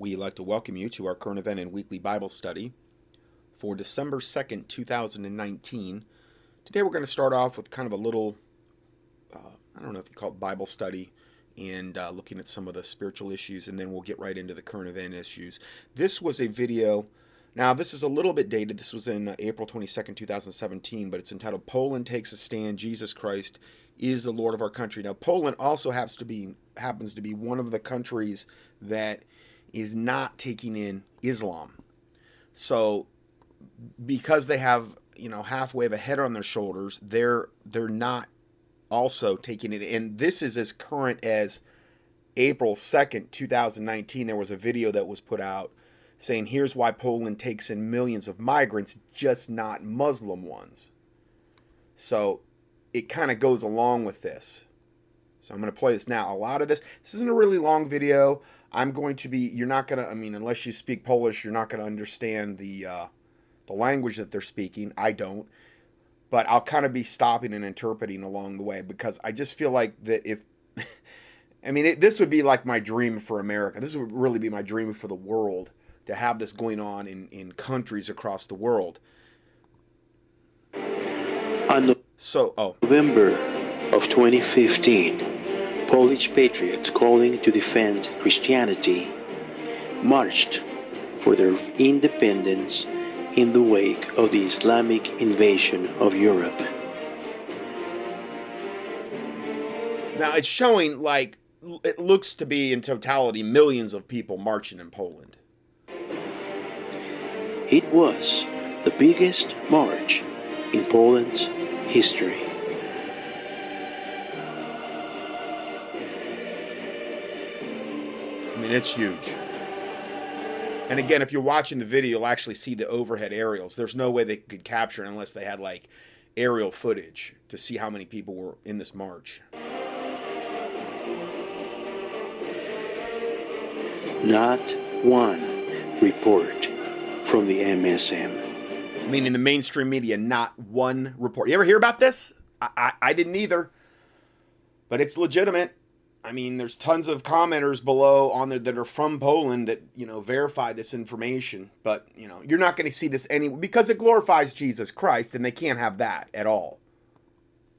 We'd like to welcome you to our current event and weekly Bible study for December 2nd, 2019. Today we're going to start off with kind of a little, I don't know if you call it Bible study, and looking at some of the spiritual issues, and then we'll get right into the current event issues. This was a video, now this is a little bit dated, this was in April 22nd, 2017, but it's entitled, Poland Takes a Stand, Jesus Christ is the Lord of Our Country. Now Poland also happens to be one of the countries that is not taking in Islam. So because they have, you know, halfway of a head on their shoulders, they're not also taking it. And this is as current as April 2nd, 2019. There was a video that was put out saying, here's why Poland takes in millions of migrants, just not Muslim ones. So it kind of goes along with this. So I'm going to play this now. A lot of this isn't a really long video. You're not going to, I mean, unless you speak Polish, you're not going to understand the language that they're speaking. I don't. But I'll kind of be stopping and interpreting along the way, because I just feel like that if, I mean, this would be like my dream for America. This would really be my dream for the world, to have this going on in countries across the world. On November of 2015, Polish patriots calling to defend Christianity marched for their independence in the wake of the Islamic invasion of Europe. Now it's showing, like, it looks to be in totality millions of people marching in Poland. It was the biggest march in Poland's history. I mean, it's huge. And again, if you're watching the video, you'll actually see the overhead aerials. There's no way they could capture it unless they had, like, aerial footage to see how many people were in this march. Not one report from the MSM. I mean, in the mainstream media, not one report. You ever hear about this? I didn't either. But it's legitimate. I mean, there's tons of commenters below on there that are from Poland that, you know, verify this information. But, you know, you're not going to see this anywhere, because it glorifies Jesus Christ, and they can't have that at all.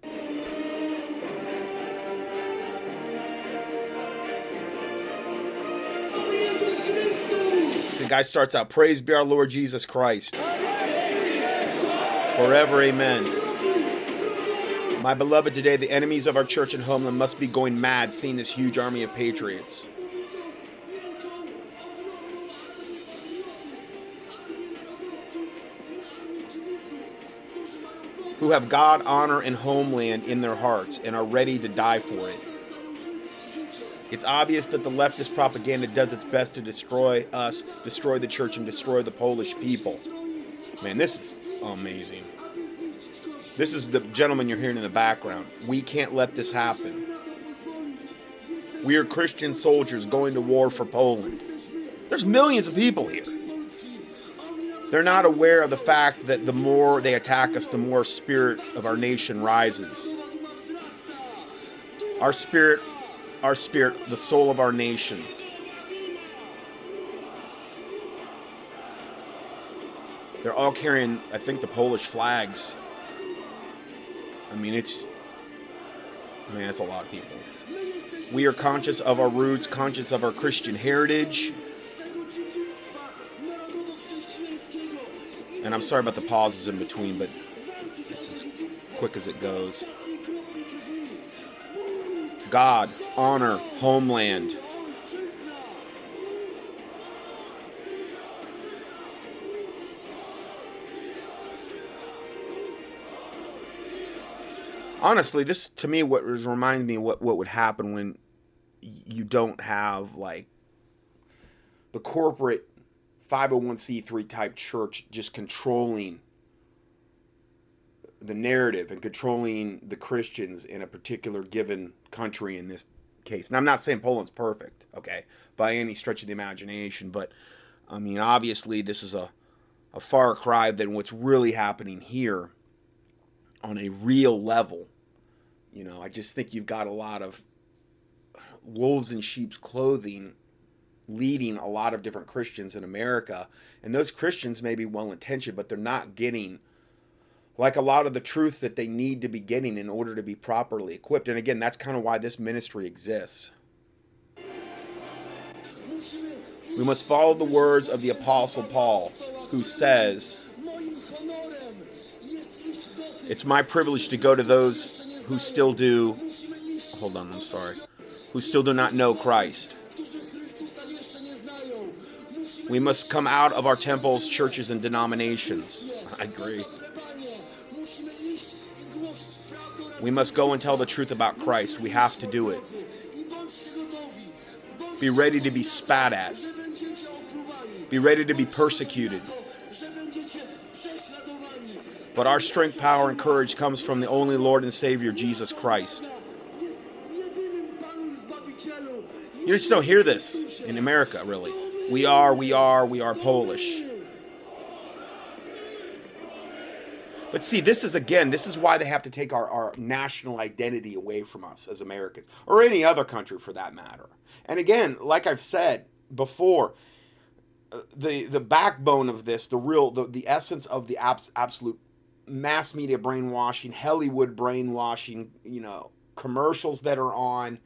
The guy starts out, praise be our Lord Jesus Christ. Forever, amen. My beloved, today the enemies of our church and homeland must be going mad seeing this huge army of patriots. Who have God, honor, and homeland in their hearts and are ready to die for it. It's obvious that the leftist propaganda does its best to destroy us, destroy the church, and destroy the Polish people. Man, this is amazing. This is the gentleman you're hearing in the background. We can't let this happen. We are Christian soldiers going to war for Poland. There's millions of people here. They're not aware of the fact that the more they attack us, the more spirit of our nation rises. Our spirit, the soul of our nation. They're all carrying, I think, the Polish flags. I mean, it's a lot of people. We are conscious of our roots, conscious of our Christian heritage. And I'm sorry about the pauses in between, but it's as quick as it goes. God, honor, homeland. Honestly, this to me what reminds me what would happen when you don't have, like, the corporate 501c3 type church just controlling the narrative and controlling the Christians in a particular given country in this case. And I'm not saying Poland's perfect, okay, by any stretch of the imagination, but I mean, obviously this is a far cry than what's really happening here on a real level. You know, I just think you've got a lot of wolves in sheep's clothing leading a lot of different Christians in America, and those Christians may be well-intentioned, but they're not getting like a lot of the truth that they need to be getting in order to be properly equipped. And again, that's kind of why this ministry exists. We must follow the words of the Apostle Paul, who says, it's my privilege to go to those who still do, who still do not know Christ. We must come out of our temples, churches, and denominations. I agree. We must go and tell the truth about Christ. We have to do it. Be ready to be spat at. Be ready to be persecuted. But our strength, power, and courage comes from the only Lord and Savior, Jesus Christ. You just don't hear this in America, really. We are Polish. But see, this is, again, this is why they have to take our national identity away from us as Americans, or any other country for that matter. And again, like I've said before, the backbone of this, the essence of the absolute mass media brainwashing, Hollywood brainwashing, you know, commercials that are on,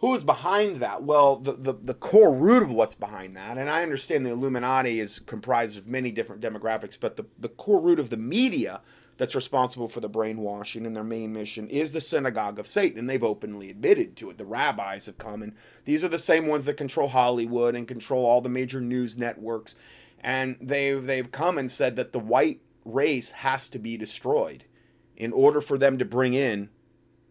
who is behind that? Well, the core root of what's behind that, and I understand the Illuminati is comprised of many different demographics, but the core root of the media that's responsible for the brainwashing and their main mission is the synagogue of Satan, and they've openly admitted to it. The rabbis have come, and these are the same ones that control Hollywood and control all the major news networks, and they've come and said that the white race has to be destroyed in order for them to bring in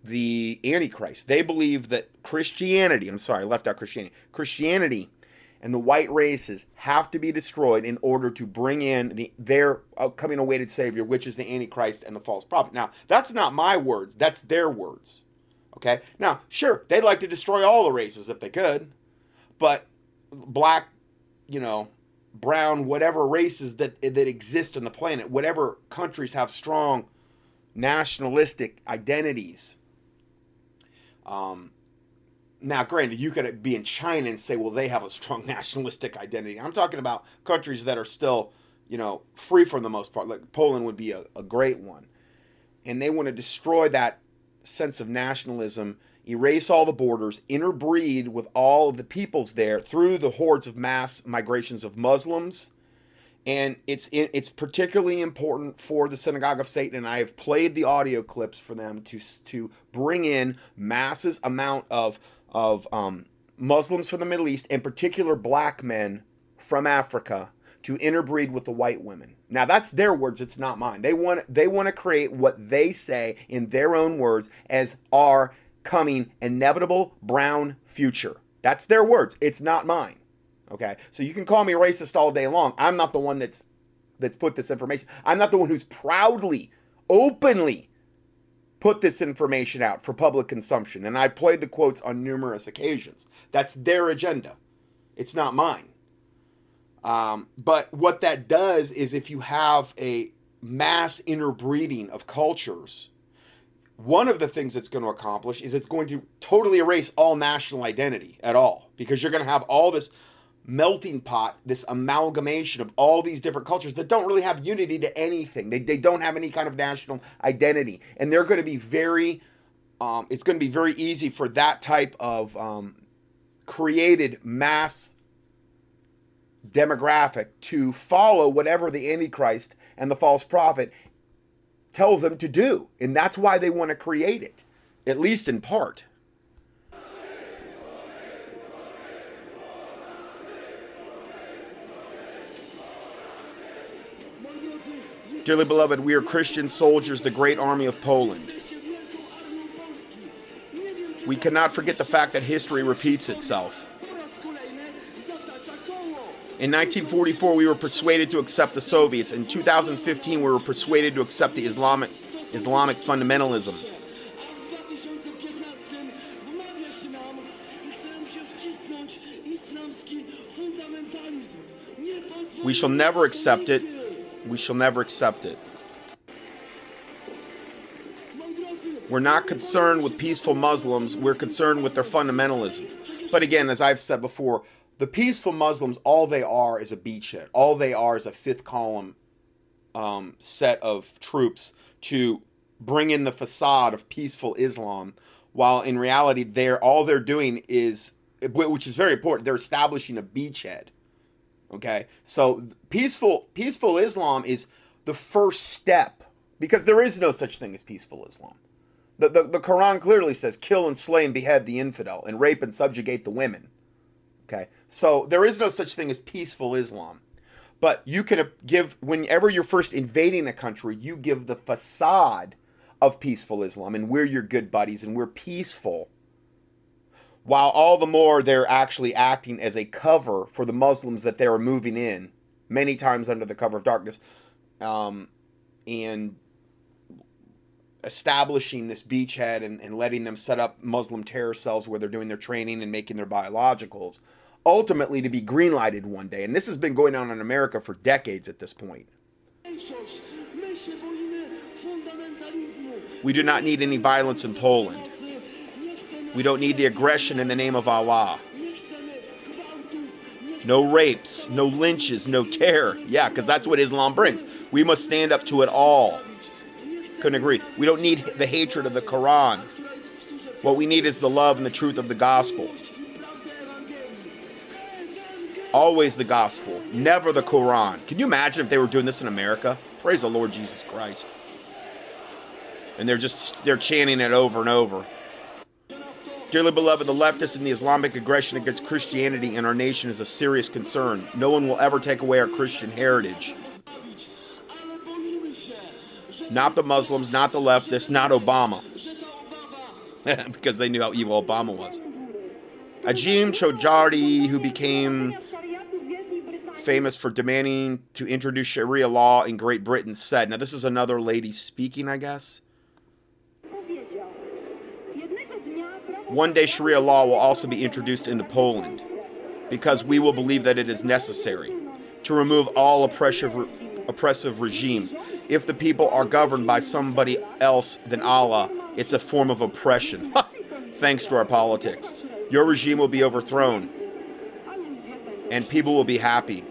the Antichrist. They believe that Christianity, I'm sorry, I left out Christianity. Christianity and the white races have to be destroyed in order to bring in their coming awaited Savior, which is the Antichrist and the false prophet. Now, that's not my words. That's their words. Okay? Now, sure, they'd like to destroy all the races if they could, but black, you know, brown, whatever races that exist on the planet, whatever countries have strong nationalistic identities. Now, granted, you could be in China and say, well, they have a strong nationalistic identity. I'm talking about countries that are still, you know, free for the most part. Like Poland would be a great one. And they want to destroy that sense of nationalism, erase all the borders, interbreed with all of the peoples there through the hordes of mass migrations of Muslims. And it's particularly important for the synagogue of Satan, and I have played the audio clips for them to bring in masses amount of Muslims from the Middle East, in particular black men from Africa, to interbreed with the white women. Now that's their words; it's not mine. They want to create what they say in their own words as our coming inevitable brown future. That's their words. It's not mine. Okay, so you can call me racist all day long. I'm not the one that's put this information. I'm not the one who's proudly, openly put this information out for public consumption. And I played the quotes on numerous occasions. That's their agenda. It's not mine. But what that does is, if you have a mass interbreeding of cultures, one of the things it's going to accomplish is it's going to totally erase all national identity at all, because you're going to have all this melting pot, this amalgamation of all these different cultures that don't really have unity to anything. They don't have any kind of national identity, and they're going to be very it's going to be very easy for that type of created mass demographic to follow whatever the Antichrist and the false prophet tell them to do. And that's why they want to create it, at least in part. Dearly beloved, we are Christian soldiers, the great army of Poland. We cannot forget the fact that history repeats itself. In 1944, we were persuaded to accept the Soviets. In 2015, we were persuaded to accept the Islamic fundamentalism. We shall never accept it. We shall never accept it. We're not concerned with peaceful Muslims. We're concerned with their fundamentalism. But again, as I've said before, The peaceful Muslims, all they are is a beachhead. All they are is a fifth column set of troops to bring in the facade of peaceful Islam, while in reality, all they're doing is, which is very important, they're establishing a beachhead. Okay, so peaceful Islam is the first step, because there is no such thing as peaceful Islam. The Quran clearly says, kill and slay and behead the infidel, and rape and subjugate the women. Okay, so there is no such thing as peaceful Islam. But you can give, whenever you're first invading a country, you give the facade of peaceful Islam, and we're your good buddies, and we're peaceful. While all the more they're actually acting as a cover for the Muslims that they're moving in, many times under the cover of darkness, and establishing this beachhead and letting them set up Muslim terror cells where they're doing their training and making their biologicals, ultimately to be green-lighted one day. And this has been going on in America for decades at this point. We do not need any violence in Poland. We don't need the aggression in the name of Allah. No rapes, no lynches, no terror. Yeah, because that's what Islam brings. We must stand up to it all. Couldn't agree. We don't need the hatred of the Quran. What we need is the love and the truth of the gospel. Always the gospel, never the Quran. Can you imagine if they were doing this in America? Praise the Lord Jesus Christ. And they're chanting it over and over. Dearly beloved, the leftists and the Islamic aggression against Christianity in our nation is a serious concern. No one will ever take away our Christian heritage. Not the Muslims, not the leftists, not Obama. Because they knew how evil Obama was. Ajim Chojari, who became famous for demanding to introduce Sharia law in Great Britain, said, now this is another lady speaking, I guess. One day Sharia law will also be introduced into Poland because we will believe that it is necessary to remove all oppressive regimes. If the people are governed by somebody else than Allah, it's a form of oppression. Thanks to our politics. Your regime will be overthrown and people will be happy.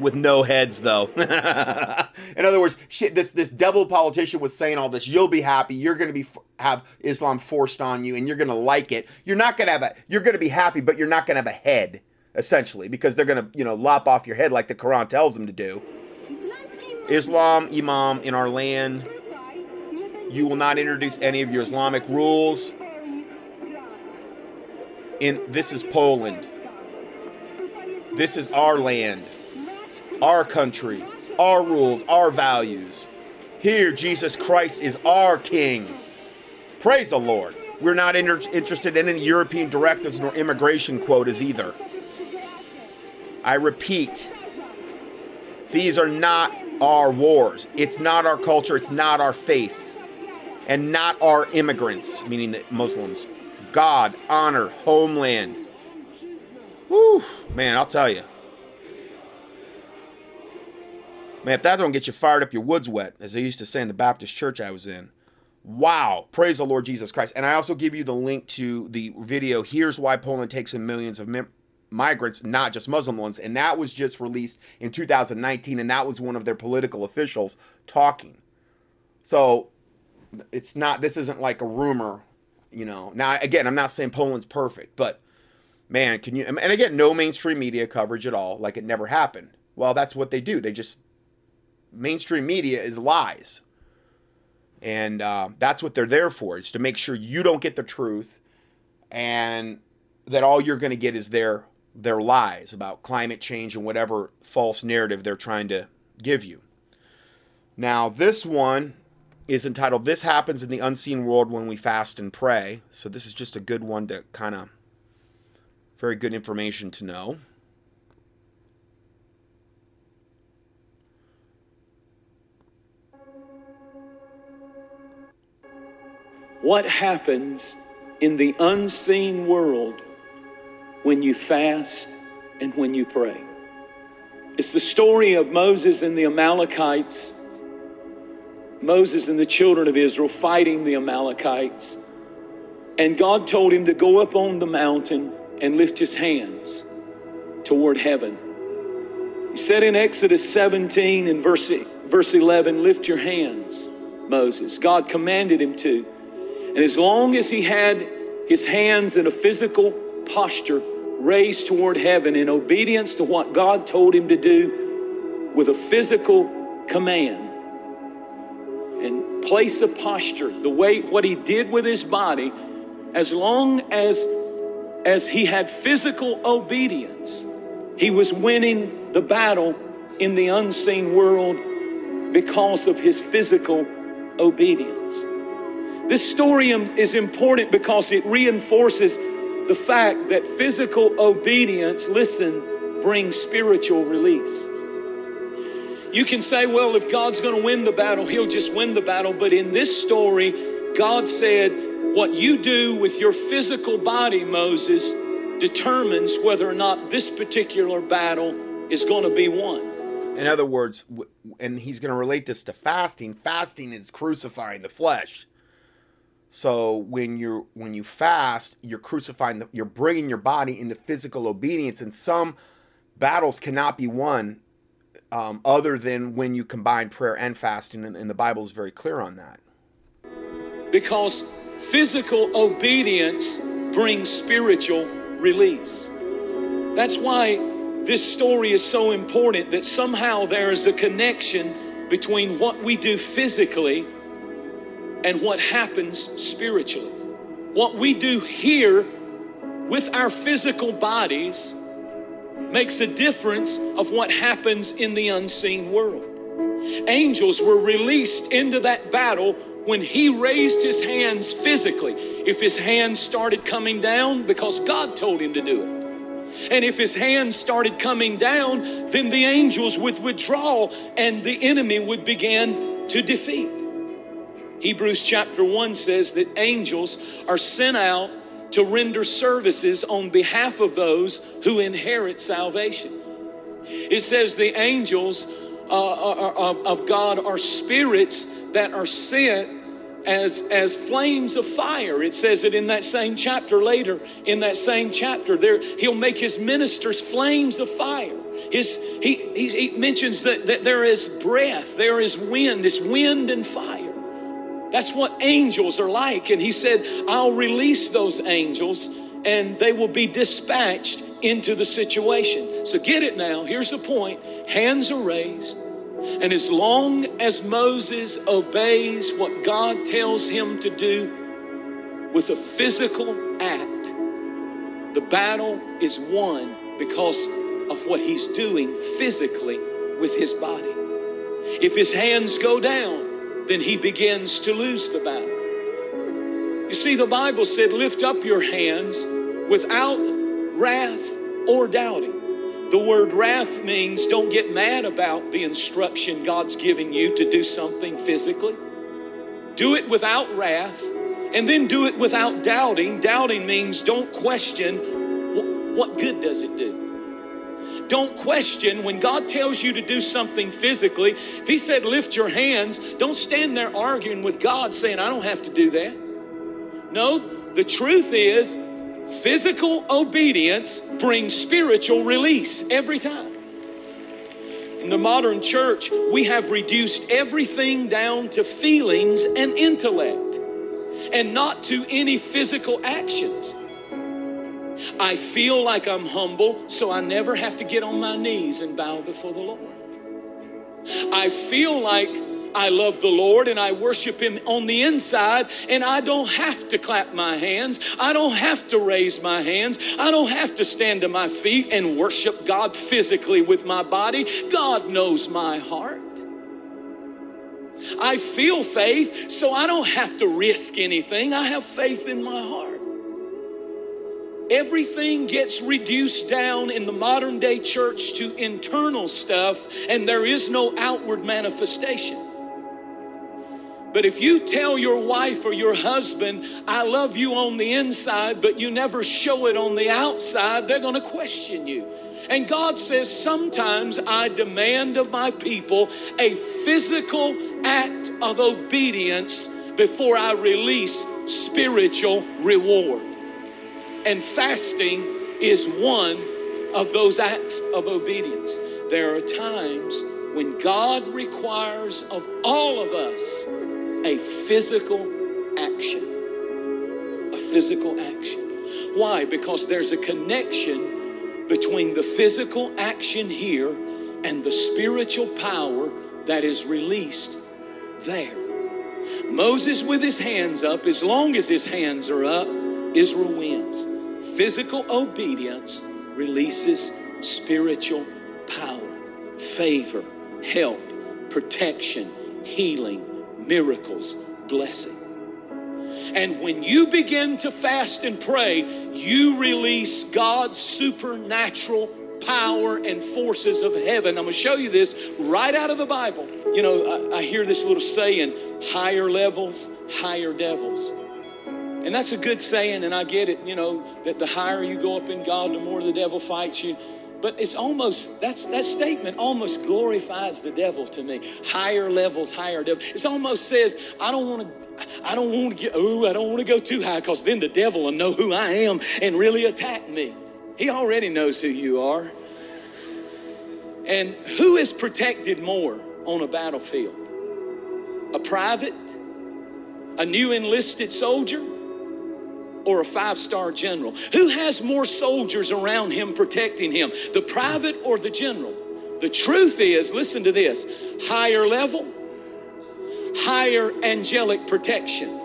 With no heads, though. In other words, this devil politician was saying all this. You'll be happy. You're going to have Islam forced on you, and you're going to like it. You're not going to have a. You're going to be happy, but you're not going to have a head, essentially, because they're going to, you know, lop off your head like the Quran tells them to do. Islam, Imam, in our land, you will not introduce any of your Islamic rules. This is Poland. This is our land. Our country, our rules, our values. Here, Jesus Christ is our King. Praise the Lord. We're not interested in any European directives nor immigration quotas either. I repeat, these are not our wars. It's not our culture. It's not our faith. And not our immigrants, meaning the Muslims. God, honor, homeland. Whew, man, I'll tell you. Man, if that don't get you fired up, your wood's wet, as they used to say in the Baptist church I was in. Wow. Praise the Lord Jesus Christ. And I also give you the link to the video, Here's Why Poland Takes in Millions of Migrants, Not Just Muslim Ones. And that was just released in 2019, and that was one of their political officials talking. So it's not, this isn't like a rumor, you know. Now, again, I'm not saying Poland's perfect, but, man, can you, and again, no mainstream media coverage at all, like it never happened. Well, that's what they do. They just... mainstream media is lies, and that's what they're there for, is to make sure you don't get the truth, and that all you're going to get is their lies about climate change and whatever false narrative they're trying to give you. Now, this one is entitled This Happens in the Unseen World When We Fast and Pray. So this is just a good one to kind of, very good information to know. What happens in the unseen world when you fast and when you pray? It's the story of Moses and the Amalekites. Moses and the children of Israel fighting the Amalekites. And God told him to go up on the mountain and lift his hands. toward heaven. He said in Exodus 17 and verse 11, lift your hands, Moses. God commanded him to. And as long as he had his hands in a physical posture raised toward heaven in obedience to what God told him to do with a physical command, and place a posture, the way what he did with his body, as long as he had physical obedience, he was winning the battle in the unseen world because of his physical obedience. This story is important because it reinforces the fact that physical obedience, listen, brings spiritual release. You can say, well, if God's going to win the battle, he'll just win the battle. But in this story, God said, what you do with your physical body, Moses, determines whether or not this particular battle is going to be won. In other words, and he's going to relate this to fasting. Fasting is crucifying the flesh. So when you fast, you're crucifying, you're bringing your body into physical obedience. And some battles cannot be won other than when you combine prayer and fasting, and the Bible is very clear on that. Because physical obedience brings spiritual release. That's why this story is so important, that somehow there is a connection between what we do physically and what happens spiritually. What we do here with our physical bodies makes a difference of what happens in the unseen world. Angels were released into that battle when he raised his hands physically. If his hands started coming down, because God told him to do it. And if his hands started coming down, then the angels would withdraw and the enemy would begin to defeat. Hebrews chapter 1 says that angels are sent out to render services on behalf of those who inherit salvation. It says the angels of God are spirits that are sent as flames of fire. It says it in that same chapter later. In that same chapter, there he'll make his ministers flames of fire. He mentions that there is breath, there is wind, it's wind and fire. That's what angels are like. And he said, I'll release those angels and they will be dispatched into the situation. So get it now. Here's the point. Hands are raised. And as long as Moses obeys what God tells him to do with a physical act, the battle is won because of what he's doing physically with his body. If his hands go down, then he begins to lose the battle. You see, the Bible said, lift up your hands without wrath or doubting. The word wrath means don't get mad about the instruction God's giving you to do something physically. Do it without wrath, and then do it without doubting. Doubting means don't question, what good does it do? Don't question when God tells you to do something physically. If he said, lift your hands, don't stand there arguing with God saying, I don't have to do that. No, the truth is physical obedience brings spiritual release every time. In the modern church, we have reduced everything down to feelings and intellect and not to any physical actions. I feel like I'm humble, so I never have to get on my knees and bow before the Lord. I feel like I love the Lord and I worship him on the inside, and I don't have to clap my hands. I don't have to raise my hands. I don't have to stand to my feet and worship God physically with my body. God knows my heart. I feel faith, so I don't have to risk anything. I have faith in my heart. Everything gets reduced down in the modern day church to internal stuff, and there is no outward manifestation. But if you tell your wife or your husband, I love you on the inside, but you never show it on the outside, they're going to question you. And God says, sometimes I demand of my people a physical act of obedience before I release spiritual reward. And fasting is one of those acts of obedience. There are times when God requires of all of us a physical action. A physical action. Why? Because there's a connection between the physical action here and the spiritual power that is released there. Moses with his hands up, as long as his hands are up, Israel wins. Physical obedience releases spiritual power, favor, help, protection, healing, miracles, blessing. And when you begin to fast and pray, you release God's supernatural power and forces of heaven. I'm going to show you this right out of the Bible. You know, I hear this little saying, higher levels, higher devils. And that's a good saying, and I get it, you know, that the higher you go up in God, the more the devil fights you. But it's almost, that statement almost glorifies the devil to me. Higher levels, higher devil. It almost says, I don't want to go too high, because then the devil will know who I am and really attack me. He already knows who you are. And who is protected more on a battlefield? A private, a new enlisted soldier, or a five-star general? Who has more soldiers around him protecting him, the private or the general? The truth is, listen to this, higher level, higher angelic protection,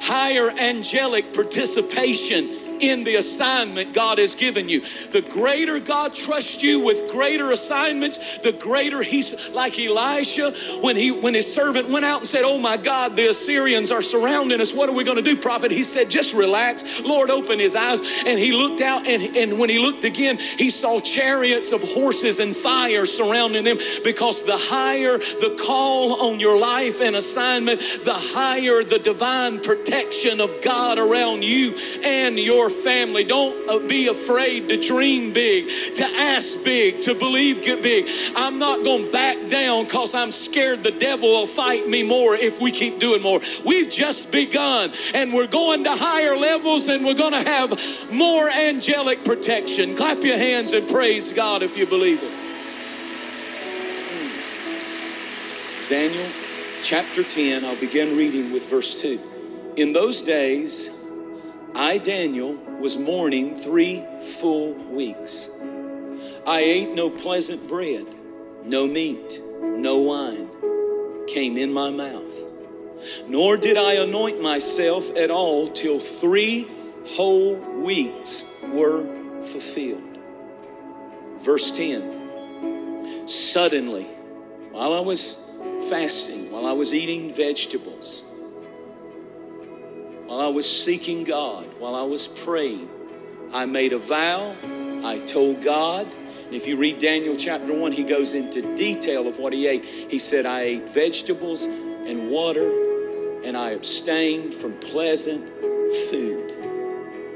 higher angelic participation in the assignment God has given you. The greater God trusts you with greater assignments, the greater he's like Elisha when his servant went out and said, oh my God, the Assyrians are surrounding us. What are we going to do, prophet? He said, just relax. Lord, open his eyes. And he looked out, and when he looked again, he saw chariots of horses and fire surrounding them. Because the higher the call on your life and assignment, the higher the divine protection of God around you and your family. Don't be afraid to dream big, to ask big, to believe big. I'm not going to back down because I'm scared the devil will fight me more if we keep doing more. We've just begun, and we're going to higher levels, and we're going to have more angelic protection. Clap your hands and praise God if you believe it. Daniel chapter 10, I'll begin reading with verse 2. In those days, I, Daniel, was mourning 3 full weeks. I ate no pleasant bread, no meat, no wine came in my mouth. Nor did I anoint myself at all till 3 whole weeks were fulfilled. Verse 10, suddenly, while I was fasting, while I was eating vegetables, while I was seeking God, while I was praying, I made a vow, I told God. And if you read Daniel chapter 1, he goes into detail of what he ate. He said, I ate vegetables and water, and I abstained from pleasant food.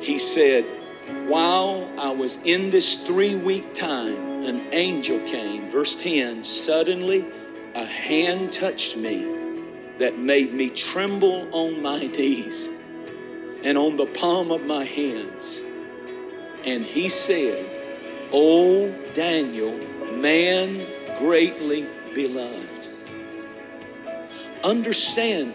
He said, while I was in this 3-week time, an angel came. Verse 10, suddenly a hand touched me that made me tremble on my knees and on the palm of my hands. And he said, O Daniel, man greatly beloved, understand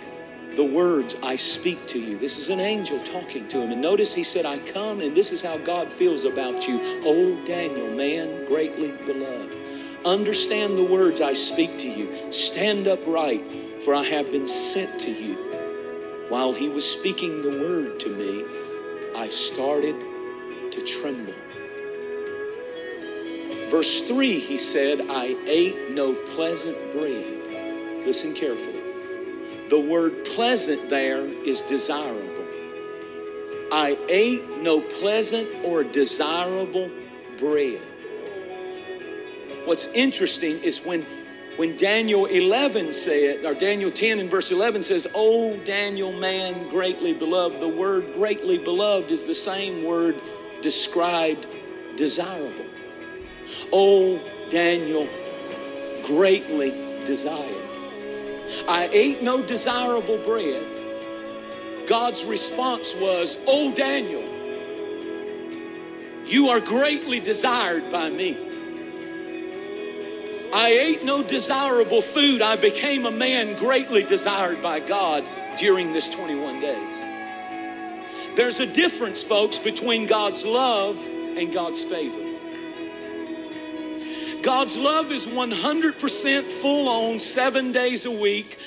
the words I speak to you. This is an angel talking to him. And notice he said, I come, and this is how God feels about you. O Daniel, man greatly beloved, understand the words I speak to you. Stand upright, for I have been sent to you. While he was speaking the word to me, I started to tremble. Verse 3, he said, I ate no pleasant bread. Listen carefully. The word pleasant there is desirable. I ate no pleasant or desirable bread. What's interesting is when Daniel 11 said, or Daniel 10 and verse 11 says, O Daniel, man greatly beloved, the word greatly beloved is the same word described desirable. O Daniel, greatly desired. I ate no desirable bread. God's response was, O Daniel, You are greatly desired by me. I ate no desirable food. I became a man greatly desired by God during this 21 days. There's a difference, folks, between God's love and God's favor. God's love is 100% full on, 7 days a week,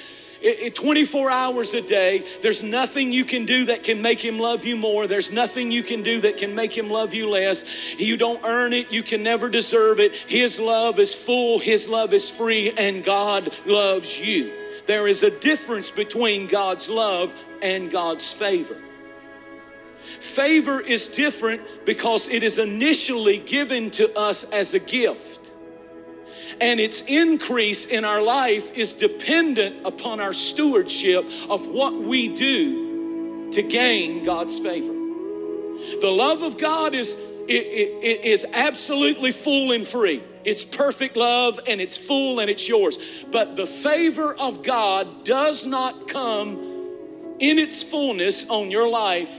24 hours a day. There's nothing you can do that can make him love you more. There's nothing you can do that can make him love you less. You don't earn it. You can never deserve it. His love is full. His love is free. And God loves you. There is a difference between God's love and God's favor. Favor is different because it is initially given to us as a gift. And its increase in our life is dependent upon our stewardship of what we do to gain God's favor. The love of God is absolutely full and free. It's perfect love, and it's full, and it's yours. But the favor of God does not come in its fullness on your life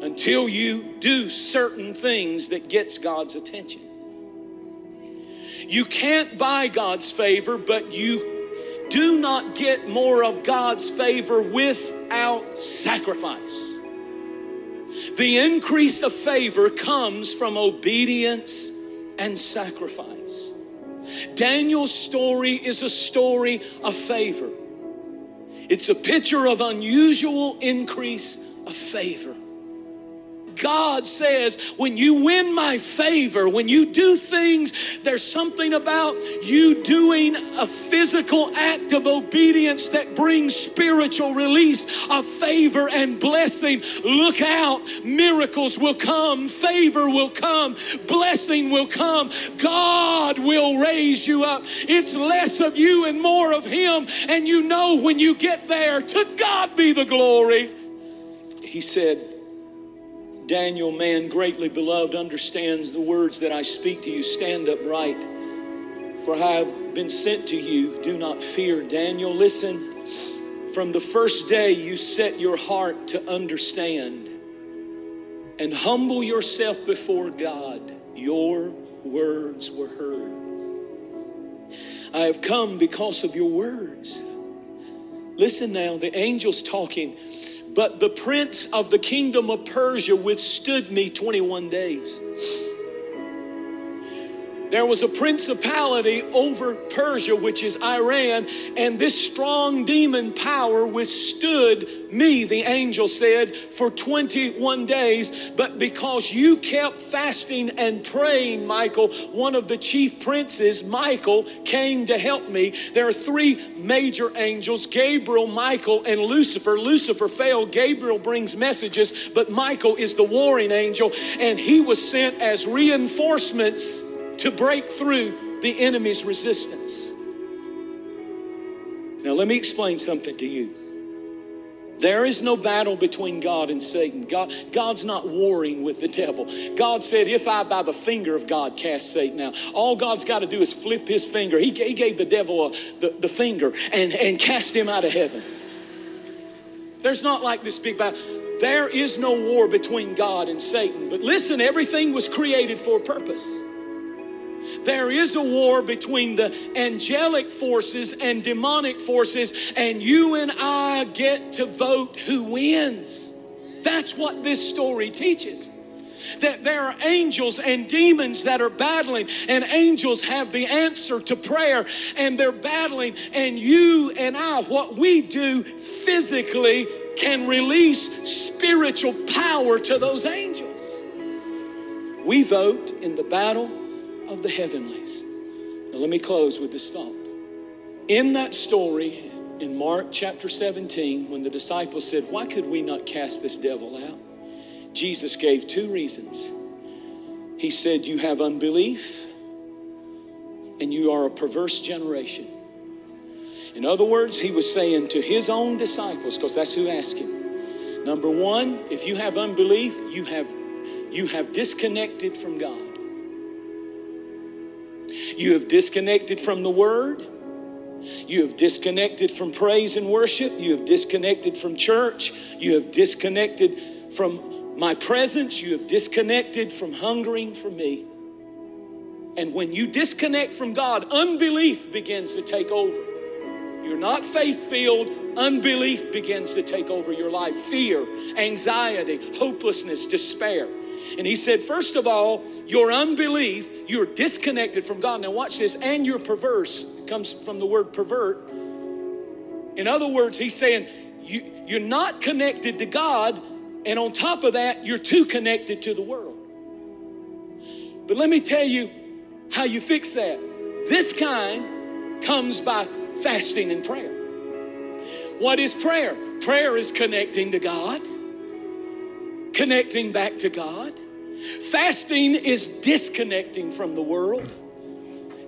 until you do certain things that gets God's attention. You can't buy God's favor, but you do not get more of God's favor without sacrifice. The increase of favor comes from obedience and sacrifice. Daniel's story is a story of favor. It's a picture of unusual increase of favor. God says, when you win my favor, when you do things, there's something about you doing a physical act of obedience that brings spiritual release of favor and blessing. Look out, miracles will come, favor will come, blessing will come. God will raise you up. It's less of you and more of him. And you know when you get there, to God be the glory. He said, Daniel, man greatly beloved, understands the words that I speak to you. Stand upright, for I have been sent to you. Do not fear. Daniel, listen, from the first day you set your heart to understand and humble yourself before God, your words were heard. I have come because of your words. Listen now, the angel's talking. But the prince of the kingdom of Persia withstood me 21 days. There was a principality over Persia, which is Iran, and this strong demon power withstood me, the angel said, for 21 days. But because you kept fasting and praying, Michael, one of the chief princes, Michael, came to help me. There are three major angels, Gabriel, Michael, and Lucifer. Lucifer fell. Gabriel brings messages, but Michael is the warring angel, and he was sent as reinforcements to break through the enemy's resistance. Now, let me explain something to you. There is no battle between God and Satan. God's not warring with the devil. God said, if I by the finger of God cast Satan out. All God's got to do is flip his finger. He gave the devil the finger and cast him out of heaven. There's not like this big battle. There is no war between God and Satan. But listen, everything was created for a purpose. There is a war between the angelic forces and demonic forces, and you and I get to vote who wins. That's what this story teaches. That there are angels and demons that are battling, and angels have the answer to prayer, and they're battling, and you and I, what we do physically can release spiritual power to those angels. We vote in the battle of the heavenlies. Now let me close with this thought. In that story in Mark chapter 17, when the disciples said, why could we not cast this devil out? Jesus gave two reasons. He said, you have unbelief and you are a perverse generation. In other words, he was saying to his own disciples, because that's who asked him. Number one, if you have unbelief, you have disconnected from God. You have disconnected from the word. You have disconnected from praise and worship. You have disconnected from church. You have disconnected from my presence, you have disconnected from hungering for me. And when you disconnect from God, unbelief begins to take over. You're not faith-filled. Unbelief begins to take over your life. Fear, anxiety, hopelessness, despair. And he said, first of all, your unbelief, you're disconnected from God. Now watch this. And you're perverse. It comes from the word pervert. In other words, he's saying, you're not connected to God. And on top of that, you're too connected to the world. But let me tell you how you fix that. This kind comes by fasting and prayer. What is prayer? Prayer is connecting to God, connecting back to God. Fasting is disconnecting from the world,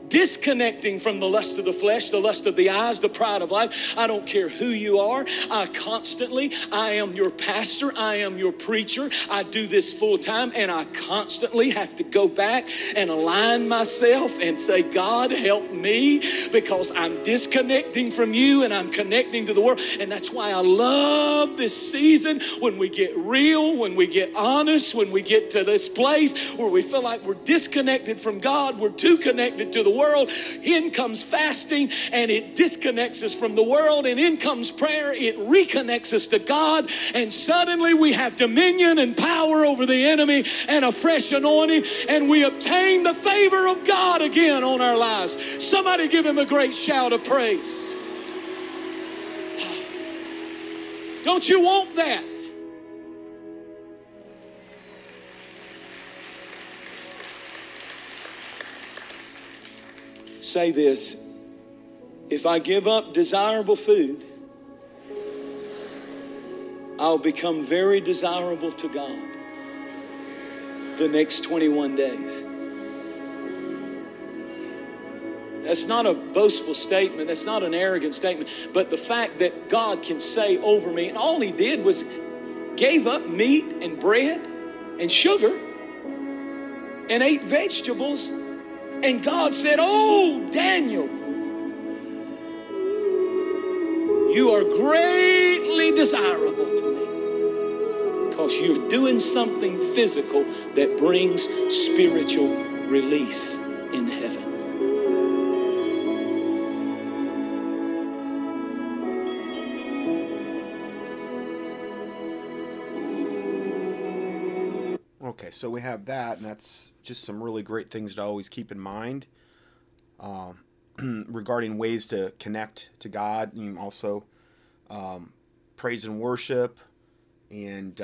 disconnecting from the lust of the flesh, the lust of the eyes, the pride of life. I don't care who you are. I am your pastor. I am your preacher. I do this full time, and I constantly have to go back and align myself and say, God, help me, because I'm disconnecting from you and I'm connecting to the world. And that's why I love this season, when we get real, when we get honest, when we get to this place where we feel like we're disconnected from God, we're too connected to the world. In comes fasting, and it disconnects us from the world, and in comes prayer. It reconnects us to God, and suddenly we have dominion and power over the enemy and a fresh anointing, and we obtain the favor of God again on our lives. Somebody give him a great shout of praise. Don't you want that? Say this: if I give up desirable food, I'll become very desirable to God the next 21 days. That's not a boastful statement. That's not an arrogant statement. But the fact that God can say over me, and all he did was gave up meat and bread and sugar and ate vegetables. And God said, oh, Daniel, you are greatly desirable to me, because you're doing something physical that brings spiritual release in heaven. Okay, so we have that, and that's just some really great things to always keep in mind regarding ways to connect to God, and also praise and worship, and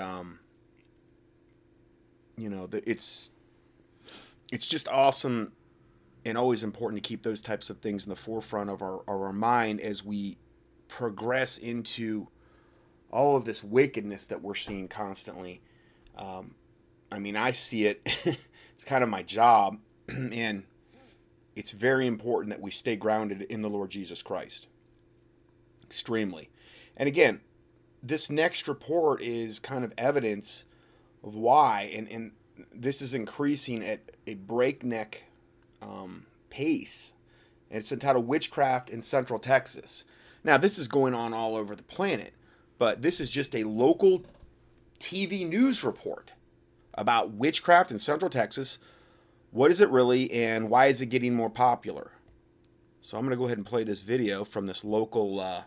you know, it's just awesome and always important to keep those types of things in the forefront of our mind as we progress into all of this wickedness that we're seeing constantly. I mean, I see it. It's kind of my job, and it's very important that we stay grounded in the Lord Jesus Christ. Extremely. And again, this next report is kind of evidence of why, and this is increasing at a breakneck pace. And it's entitled Witchcraft in Central Texas. Now, this is going on all over the planet, but this is just a local TV news report about witchcraft in Central Texas. What is it really, and why is it getting more popular? So I'm going to go ahead and play this video from this local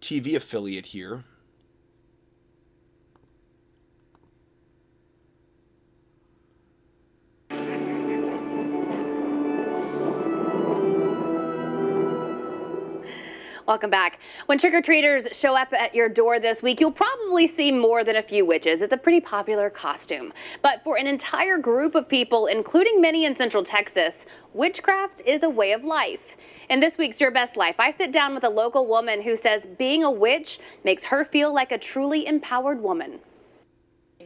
TV affiliate here. Welcome back. When trick-or-treaters show up at your door this week, you'll probably see more than a few witches. It's a pretty popular costume. But for an entire group of people, including many in Central Texas, witchcraft is a way of life. In this week's Your Best Life, I sit down with a local woman who says being a witch makes her feel like a truly empowered woman.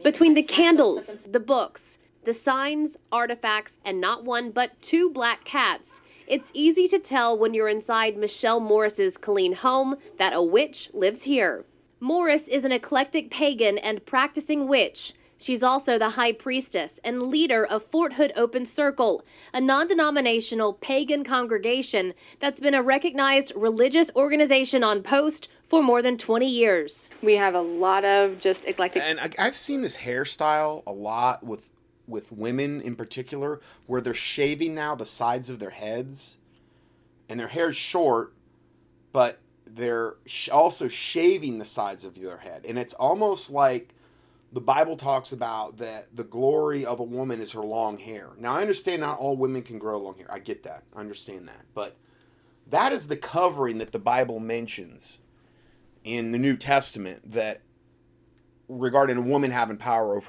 Between the candles, the books, the signs, artifacts, and not one but two black cats, it's easy to tell when you're inside Michelle Morris's Killeen home that a witch lives here. Morris is an eclectic pagan and practicing witch. She's also the high priestess and leader of Fort Hood Open Circle, a non-denominational pagan congregation that's been a recognized religious organization on post for more than 20 years. We have a lot of just eclectic. And I've seen this hairstyle a lot with women in particular, where they're shaving now the sides of their heads, and their hair's short, but they're also shaving the sides of their head. And it's almost like the Bible talks about that the glory of a woman is her long hair. Now, I understand not all women can grow long hair. I get that. I understand that. But that is the covering that the Bible mentions in the New Testament that regarding a woman having power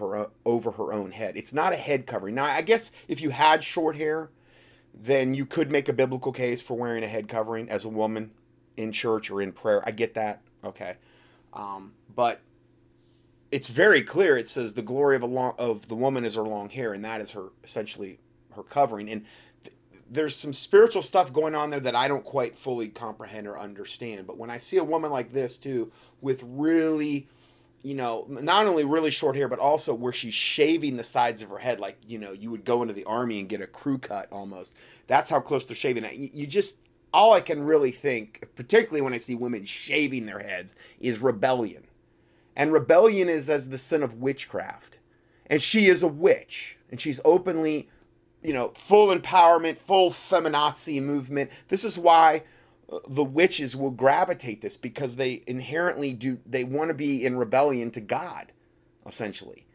over her own head. It's not a head covering. Now, I guess if you had short hair, then you could make a biblical case for wearing a head covering as a woman in church or in prayer. I get that. Okay. But it's very clear. It says the glory of the woman is her long hair, and that is her essentially her covering. And there's some spiritual stuff going on there that I don't quite fully comprehend or understand. But when I see a woman like this too, with really, you know, not only really short hair, but also where she's shaving the sides of her head. Like, you know, you would go into the army and get a crew cut almost. That's how close they're shaving it. You just, all I can really think, particularly when I see women shaving their heads, is rebellion. And rebellion is as the sin of witchcraft. And she is a witch. And she's openly, you know, full empowerment, full feminazi movement. This is why the witches will gravitate this, because they inherently do, they want to be in rebellion to God, essentially.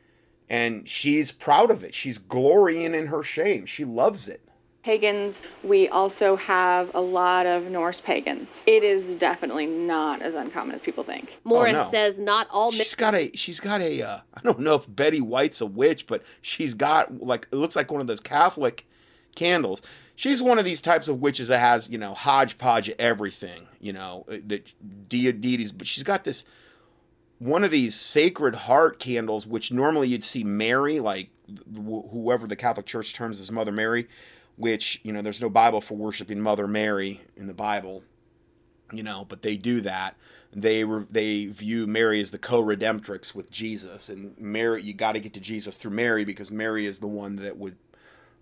And she's proud of it. She's glorying in her shame. She loves it. Pagans, we also have a lot of Norse pagans. It is definitely not as uncommon as people think. Morin says not all... She's got a I don't know if Betty White's a witch, but she's got, like, it looks like one of those Catholic candles. She's one of these types of witches that has, you know, hodgepodge of everything, you know, the deities. But she's got this, one of these Sacred Heart candles, which normally you'd see Mary, like whoever the Catholic Church terms as Mother Mary, which, you know, there's no Bible for worshiping Mother Mary in the Bible, you know, but they do that. They view Mary as the co-redemptrix with Jesus. And Mary, you got to get to Jesus through Mary, because Mary is the one that would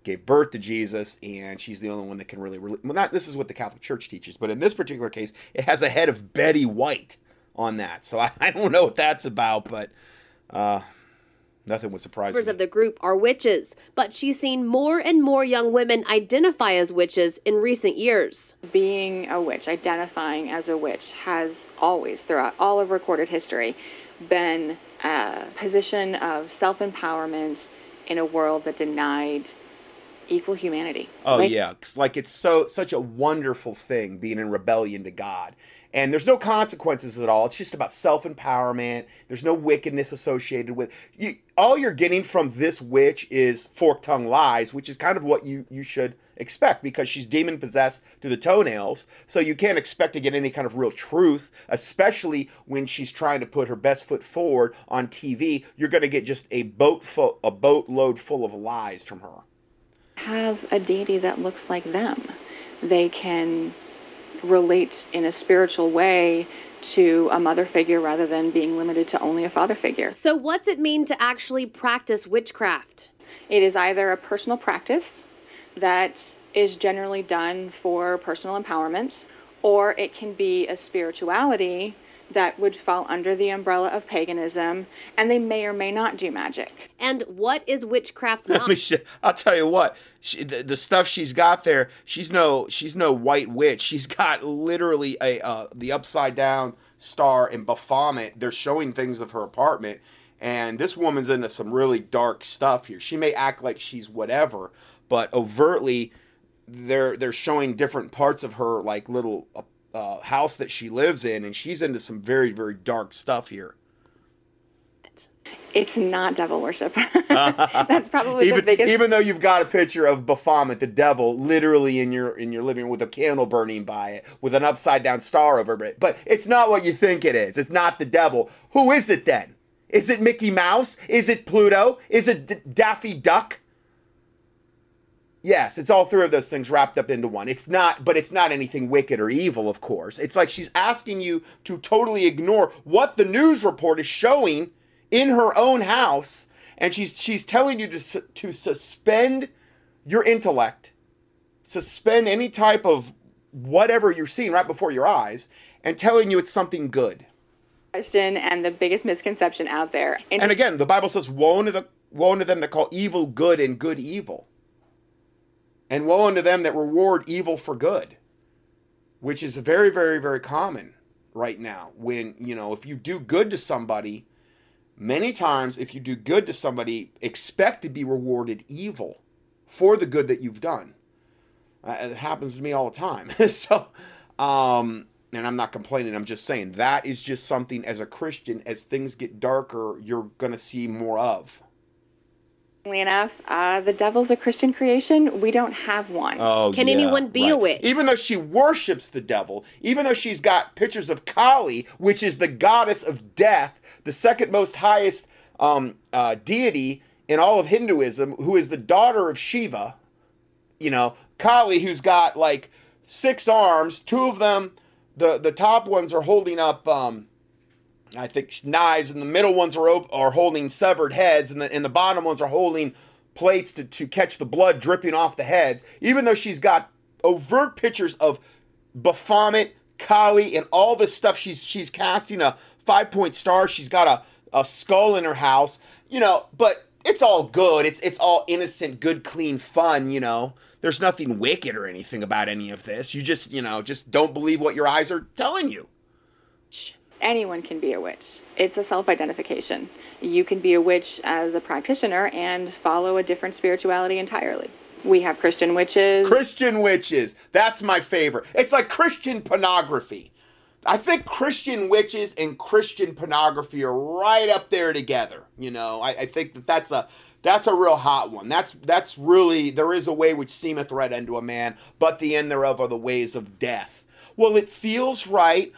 gave birth to Jesus, and she's the only one that can really, well, not, this is what the Catholic Church teaches, but in this particular case, it has a head of Betty White on that, so I don't know what that's about, but nothing would surprise me. Members of the group are witches, but she's seen more and more young women identify as witches in recent years. Being a witch, identifying as a witch, has always, throughout all of recorded history, been a position of self-empowerment in a world that denied equal humanity. Oh, like, yeah. Like, it's such a wonderful thing, being in rebellion to God. And there's no consequences at all. It's just about self-empowerment. There's no wickedness associated with you. All you're getting from this witch is fork-tongue lies, which is kind of what you should expect, because she's demon-possessed to the toenails. So you can't expect to get any kind of real truth, especially when she's trying to put her best foot forward on TV. You're going to get just a boatload full of lies from her. Have a deity that looks like them. They can relate in a spiritual way to a mother figure rather than being limited to only a father figure. So what's it mean to actually practice witchcraft? It is either a personal practice that is generally done for personal empowerment, or it can be a spirituality that would fall under the umbrella of paganism, and they may or may not do magic. And what is witchcraft? I'll tell you what, the stuff she's got there, she's no white witch. She's got literally the upside down star and Baphomet. They're showing things of her apartment, and this woman's into some really dark stuff here. She may act like she's whatever, but overtly, they're showing different parts of her, like little house that she lives in, and she's into some very, very dark stuff here. It's not devil worship. That's probably the biggest. Even though you've got a picture of Baphomet, the devil, literally in your living room with a candle burning by it, with an upside down star over it, but it's not what you think it is. It's not the devil. Who is it then? Is it Mickey Mouse? Is it Pluto? Is it Daffy Duck? Yes, it's all three of those things wrapped up into one. It's not, but it's not anything wicked or evil, of course. It's like she's asking you to totally ignore what the news report is showing in her own house, and she's telling you to suspend your intellect, suspend any type of whatever you're seeing right before your eyes, and telling you it's something good. And the biggest misconception out there. And again, the Bible says, woe unto them that call evil good and good evil. And woe unto them that reward evil for good, which is very, very, very common right now. When, you know, if you do good to somebody, many times if you do good to somebody, expect to be rewarded evil for the good that you've done. It happens to me all the time. So, and I'm not complaining, I'm just saying that is just something as a Christian, as things get darker, you're going to see more of. Enough, the devil's a Christian creation. We don't have one. Oh, can anyone be a witch? Even though she worships the devil, even though she's got pictures of Kali, which is the goddess of death, the second most highest deity in all of Hinduism, who is the daughter of Shiva. You know, Kali, who's got like 6 arms, 2 of them, the top ones are holding up, I think, knives, and the middle ones are holding severed heads, and the bottom ones are holding plates to catch the blood dripping off the heads. Even though she's got overt pictures of Baphomet, Kali, and all this stuff, she's casting a 5-point star. She's got a skull in her house, you know. But it's all good. It's all innocent, good, clean fun, you know. There's nothing wicked or anything about any of this. You just, you know, just don't believe what your eyes are telling you. Anyone can be a witch. It's a self-identification. You can be a witch as a practitioner and follow a different spirituality entirely. We have Christian witches. Christian witches. That's my favorite. It's like Christian pornography. I think Christian witches and Christian pornography are right up there together. You know, I think that's a real hot one. That's really, there is a way which seemeth right unto a man, but the end thereof are the ways of death. Well, it feels right.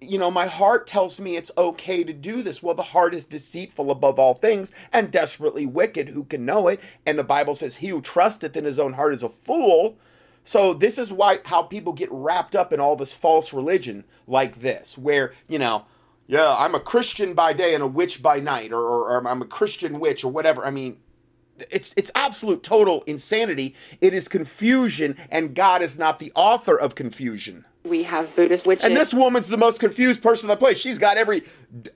You know, my heart tells me it's okay to do this. Well, the heart is deceitful above all things and desperately wicked. Who can know it? And the Bible says, he who trusteth in his own heart is a fool. So this is how people get wrapped up in all this false religion like this, where, you know, yeah, I'm a Christian by day and a witch by night, or I'm a Christian witch or whatever. I mean, it's absolute total insanity. It is confusion, and God is not the author of confusion. We have Buddhist witches. And this woman's the most confused person on the planet. She's got every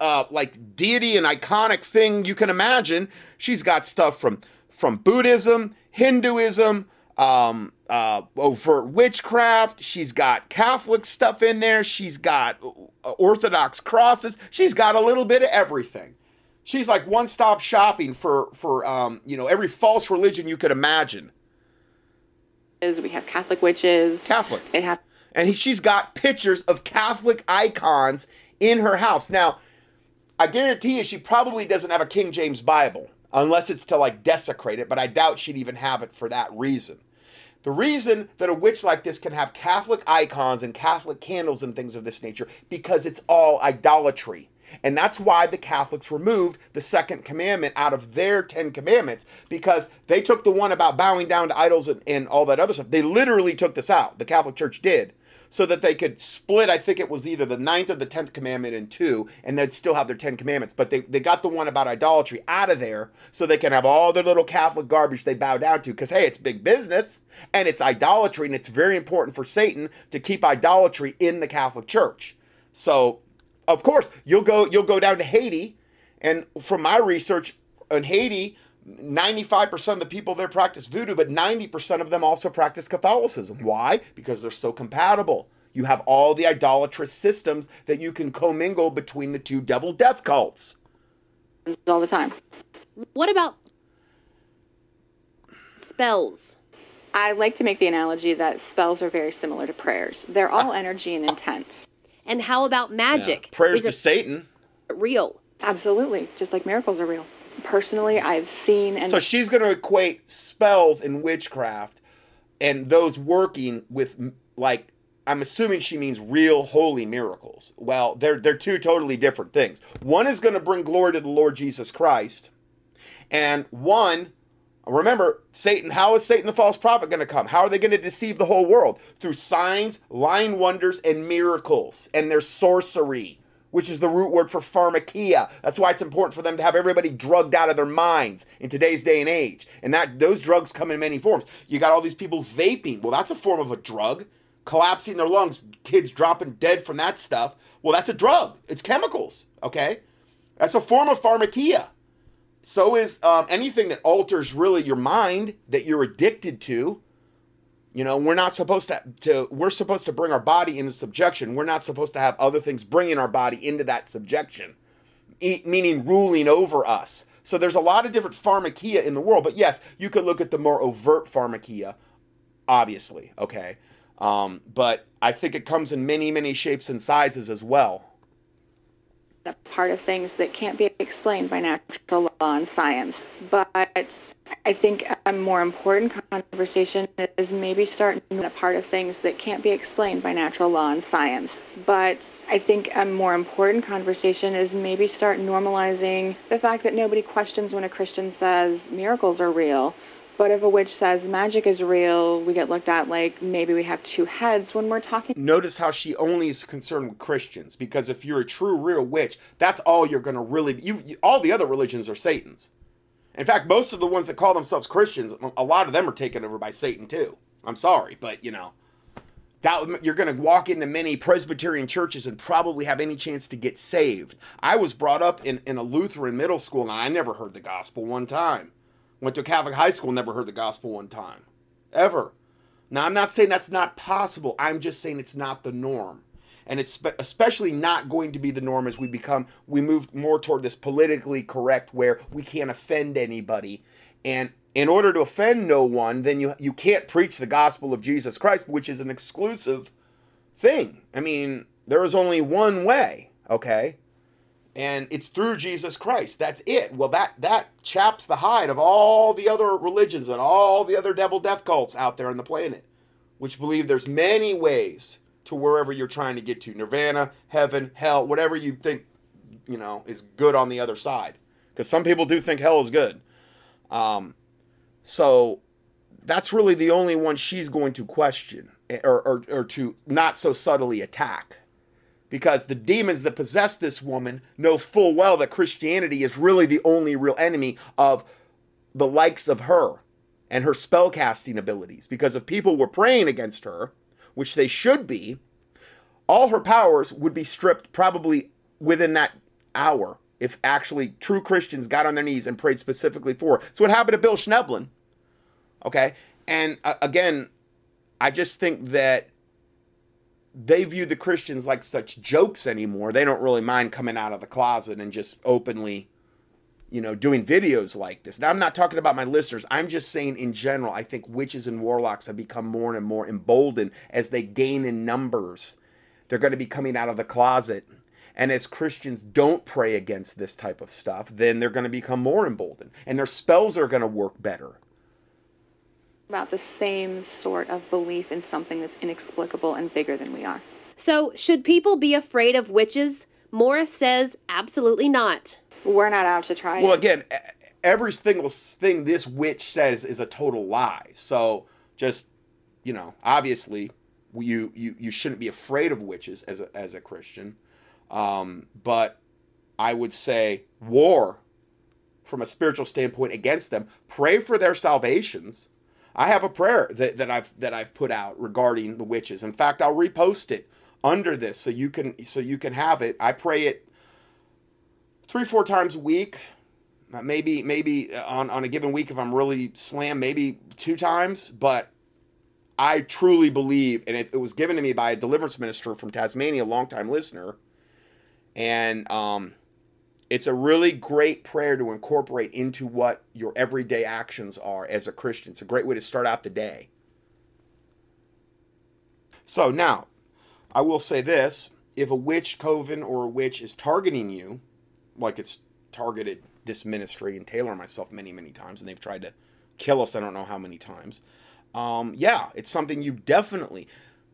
like deity and iconic thing you can imagine. She's got stuff from Buddhism, Hinduism, overt witchcraft. She's got Catholic stuff in there. She's got Orthodox crosses. She's got a little bit of everything. She's like one-stop shopping for you know, every false religion you could imagine. We have Catholic witches. Catholic. And she's got pictures of Catholic icons in her house. Now, I guarantee you she probably doesn't have a King James Bible, unless it's to, like, desecrate it, but I doubt she'd even have it for that reason. The reason that a witch like this can have Catholic icons and Catholic candles and things of this nature, because it's all idolatry. And that's why the Catholics removed the second commandment out of their 10 commandments, because they took the one about bowing down to idols and all that other stuff. They literally took this out. The Catholic Church did, so that they could split, I think it was either the 9th or the 10th commandment in 2, and they'd still have their 10 commandments. But they got the one about idolatry out of there so they can have all their little Catholic garbage they bow down to, because, hey, it's big business and it's idolatry, and it's very important for Satan to keep idolatry in the Catholic Church. So, of course, you'll go down to Haiti, and from my research in Haiti, 95% of the people there practice voodoo, but 90% of them also practice Catholicism. Why? Because they're so compatible. You have all the idolatrous systems that you can commingle between the two devil death cults. All the time. What about spells? I like to make the analogy that spells are very similar to prayers. They're all energy and intent. And how about magic? Yeah. Prayers to Satan. Real. Absolutely. Just like miracles are real. Personally, I've seen. And so she's going to equate spells and witchcraft and those working with, like, I'm assuming she means real holy miracles. Well, they're two totally different things. One is going to bring glory to the Lord Jesus Christ. And one, remember, Satan, how is Satan the false prophet going to come? How are they going to deceive the whole world? Through signs, lying wonders, and miracles, and their sorcery, which is the root word for pharmakia. That's why it's important for them to have everybody drugged out of their minds in today's day and age. And that those drugs come in many forms. You got all these people vaping. Well, that's a form of a drug. collapsing their lungs, kids dropping dead from that stuff. Well, that's a drug. It's chemicals, okay? That's a form of pharmakia. So is anything that alters really your mind that you're addicted to. You know, we're not supposed to we're supposed to bring our body into subjection. We're not supposed to have other things bringing our body into that subjection, meaning ruling over us. So there's a lot of different pharmakia in the world. But yes, you could look at the more overt pharmakia, obviously, okay? But I think it comes in many, many shapes and sizes as well. A part of things that can't be explained by natural law and science. But I think a more important conversation is maybe starting a part of things that can't be explained by natural law and science. But I think a more important conversation is maybe start normalizing the fact that nobody questions when a Christian says miracles are real. But if a witch says magic is real, we get looked at like maybe we have two heads when we're talking. Notice how she only is concerned with Christians, because if you're a true, real witch, that's all you're going to really... all the other religions are Satan's. In fact, most of the ones that call themselves Christians, a lot of them are taken over by Satan too. I'm sorry, but you know, that, you're going to walk into many Presbyterian churches and probably have any chance to get saved. I was brought up in a Lutheran middle school, and I never heard the gospel one time. Went to a Catholic high school, never heard the gospel one time. Ever. Now, I'm not saying that's not possible. I'm just saying it's not the norm. And it's especially not going to be the norm as we move more toward this politically correct where we can't offend anybody. And in order to offend no one, then you can't preach the gospel of Jesus Christ, which is an exclusive thing. I mean, there is only one way, okay? And it's through Jesus Christ. That's it. Well, that chaps the hide of all the other religions and all the other devil death cults out there on the planet, which believe there's many ways to wherever you're trying to get to. Nirvana, heaven, hell, whatever you think, you know, is good on the other side. Because some people do think hell is good. So that's really the only one she's going to question or to not so subtly attack. Because the demons that possess this woman know full well that Christianity is really the only real enemy of the likes of her and her spellcasting abilities. Because if people were praying against her, which they should be, all her powers would be stripped probably within that hour if actually true Christians got on their knees and prayed specifically for her. So what happened to Bill Schneblin, okay? And again, I just think that they view the Christians like such jokes anymore. They don't really mind coming out of the closet and just openly, you know, doing videos like this. Now, I'm not talking about my listeners. I'm just saying in general, I think witches and warlocks have become more and more emboldened as they gain in numbers. They're going to be coming out of the closet. And as Christians don't pray against this type of stuff, then they're going to become more emboldened. And their spells are going to work better. About the same sort of belief in something that's inexplicable and bigger than we are. So, should people be afraid of witches? Morris says, absolutely not. We're not out to try. Well, again, every single thing this witch says is a total lie. So, just, you know, obviously, you shouldn't be afraid of witches as a Christian. But I would say war, from a spiritual standpoint, against them. Pray for their salvations. I have a prayer that I've put out regarding the witches. In fact, I'll repost it under this so you can have it. I pray it 3-4 times a week, maybe on a given week if I'm really slammed, maybe 2 times. But I truly believe, and it was given to me by a deliverance minister from Tasmania, a longtime listener, and it's a really great prayer to incorporate into what your everyday actions are as a Christian. It's a great way to start out the day. So now, I will say this. If a witch coven or a witch is targeting you, like it's targeted this ministry and Taylor and myself many, many times, and they've tried to kill us I don't know how many times, yeah, it's something you definitely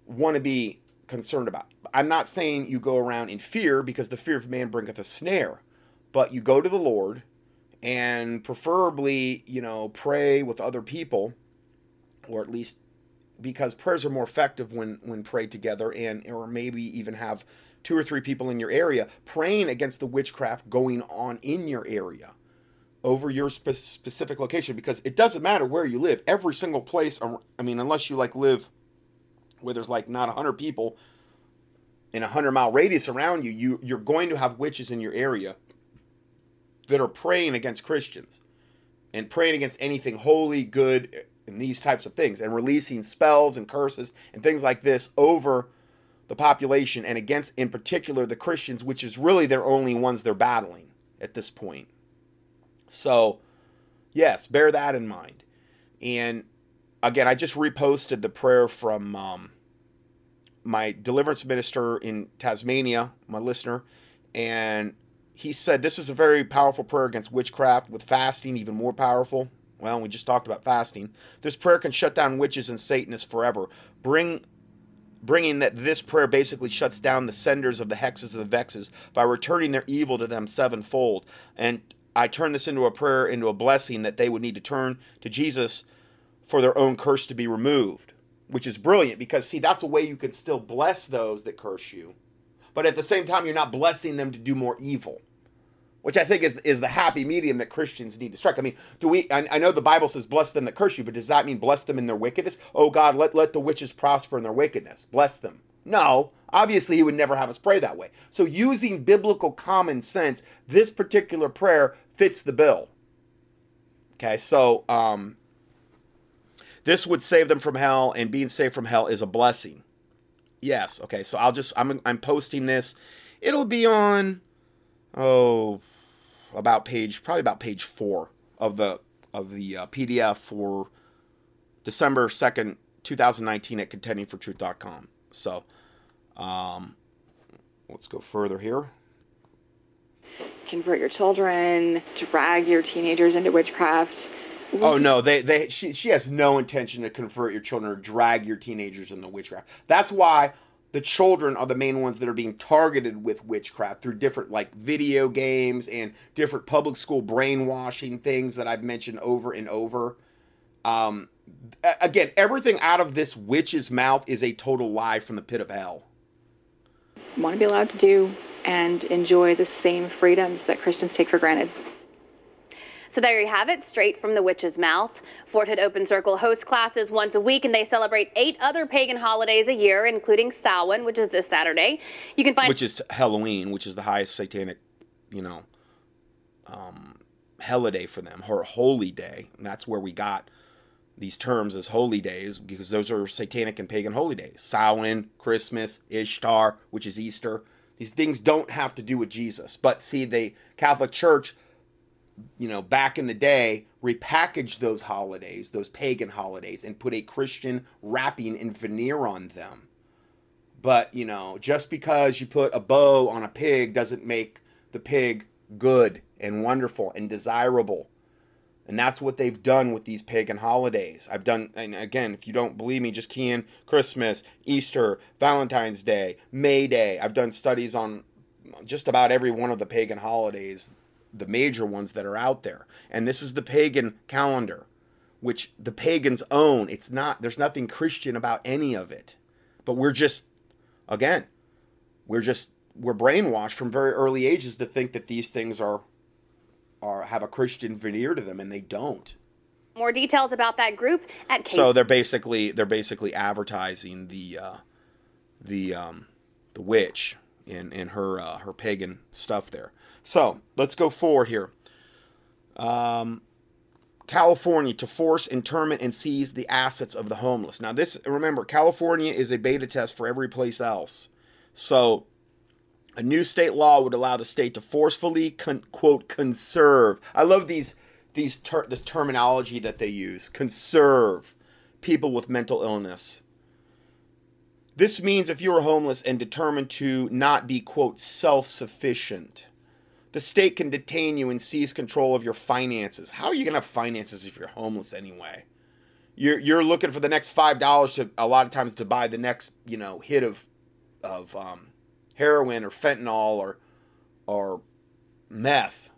want to be concerned about. I'm not saying you go around in fear, because the fear of man bringeth a snare. But you go to the Lord and preferably, you know, pray with other people, or at least, because prayers are more effective when prayed together, and or maybe even have 2 or 3 people in your area praying against the witchcraft going on in your area over your specific location, because it doesn't matter where you live. Every single place, I mean, unless you like live where there's like not 100 people in a 100-mile radius around you, you're going to have witches in your area that are praying against Christians and praying against anything holy, good, and these types of things, and releasing spells and curses and things like this over the population and against, in particular, the Christians, which is really their only ones they're battling at this point. So, yes, bear that in mind. And again, I just reposted the prayer from my deliverance minister in Tasmania, my listener, and he said this is a very powerful prayer against witchcraft, with fasting even more powerful. Well, we just talked about fasting. This prayer can shut down witches and Satanists forever. Bringing that this prayer basically shuts down the senders of the hexes and the vexes by returning their evil to them sevenfold. And I turn this into a prayer, into a blessing that they would need to turn to Jesus for their own curse to be removed, which is brilliant because, see, that's a way you can still bless those that curse you. But at the same time, you're not blessing them to do more evil, which I think is the happy medium that Christians need to strike. I mean, I know the Bible says bless them that curse you, but does that mean bless them in their wickedness? Oh, God, let the witches prosper in their wickedness. Bless them. No, obviously he would never have us pray that way. So using biblical common sense, this particular prayer fits the bill. Okay, so this would save them from hell, and being saved from hell is a blessing. Yes. Okay. So I'm posting this. It'll be on, probably about page 4 of the PDF for December 2nd, 2019 at contendingfortruth.com. So, let's go further here. Convert your children, drag your teenagers into witchcraft. Oh no, she has no intention to convert your children or drag your teenagers into witchcraft. That's why the children are the main ones that are being targeted with witchcraft through different like video games and different public school brainwashing things that I've mentioned over and over. Again, everything out of this witch's mouth is a total lie from the pit of hell. Want to be allowed to do and enjoy the same freedoms that Christians take for granted. So there you have it, straight from the witch's mouth. Fort Hood Open Circle hosts classes once a week, and they celebrate 8 other pagan holidays a year, including Samhain, which is this Saturday. You can find, which is Halloween, which is the highest satanic, holiday for them, or holy day. And that's where we got these terms as holy days, because those are satanic and pagan holy days. Samhain, Christmas, Ishtar, which is Easter. These things don't have to do with Jesus, but see, the Catholic Church, back in the day, repackaged those holidays, those pagan holidays, and put a Christian wrapping and veneer on them. But, just because you put a bow on a pig doesn't make the pig good and wonderful and desirable. And that's what they've done with these pagan holidays. And again, if you don't believe me, just key in Christmas, Easter, Valentine's Day, May Day. I've done studies on just about every one of the pagan holidays, the major ones that are out there. And this is the pagan calendar, which the pagans own. There's nothing Christian about any of it, but we're brainwashed from very early ages to think that these things have a Christian veneer to them, and they don't. More details about that group at Kate. So they're basically advertising the witch in her pagan stuff there. So let's go forward here. California to force internment and seize the assets of the homeless. Now remember, California is a beta test for every place else. So a new state law would allow the state to forcefully, quote, conserve. I love this terminology that they use. Conserve people with mental illness. This means if you are homeless and determined to not be, quote, self-sufficient, the state can detain you and seize control of your finances. How are you going to have finances if you're homeless anyway? You're looking for the next $5 to, a lot of times, to buy the next, hit of heroin or fentanyl or meth,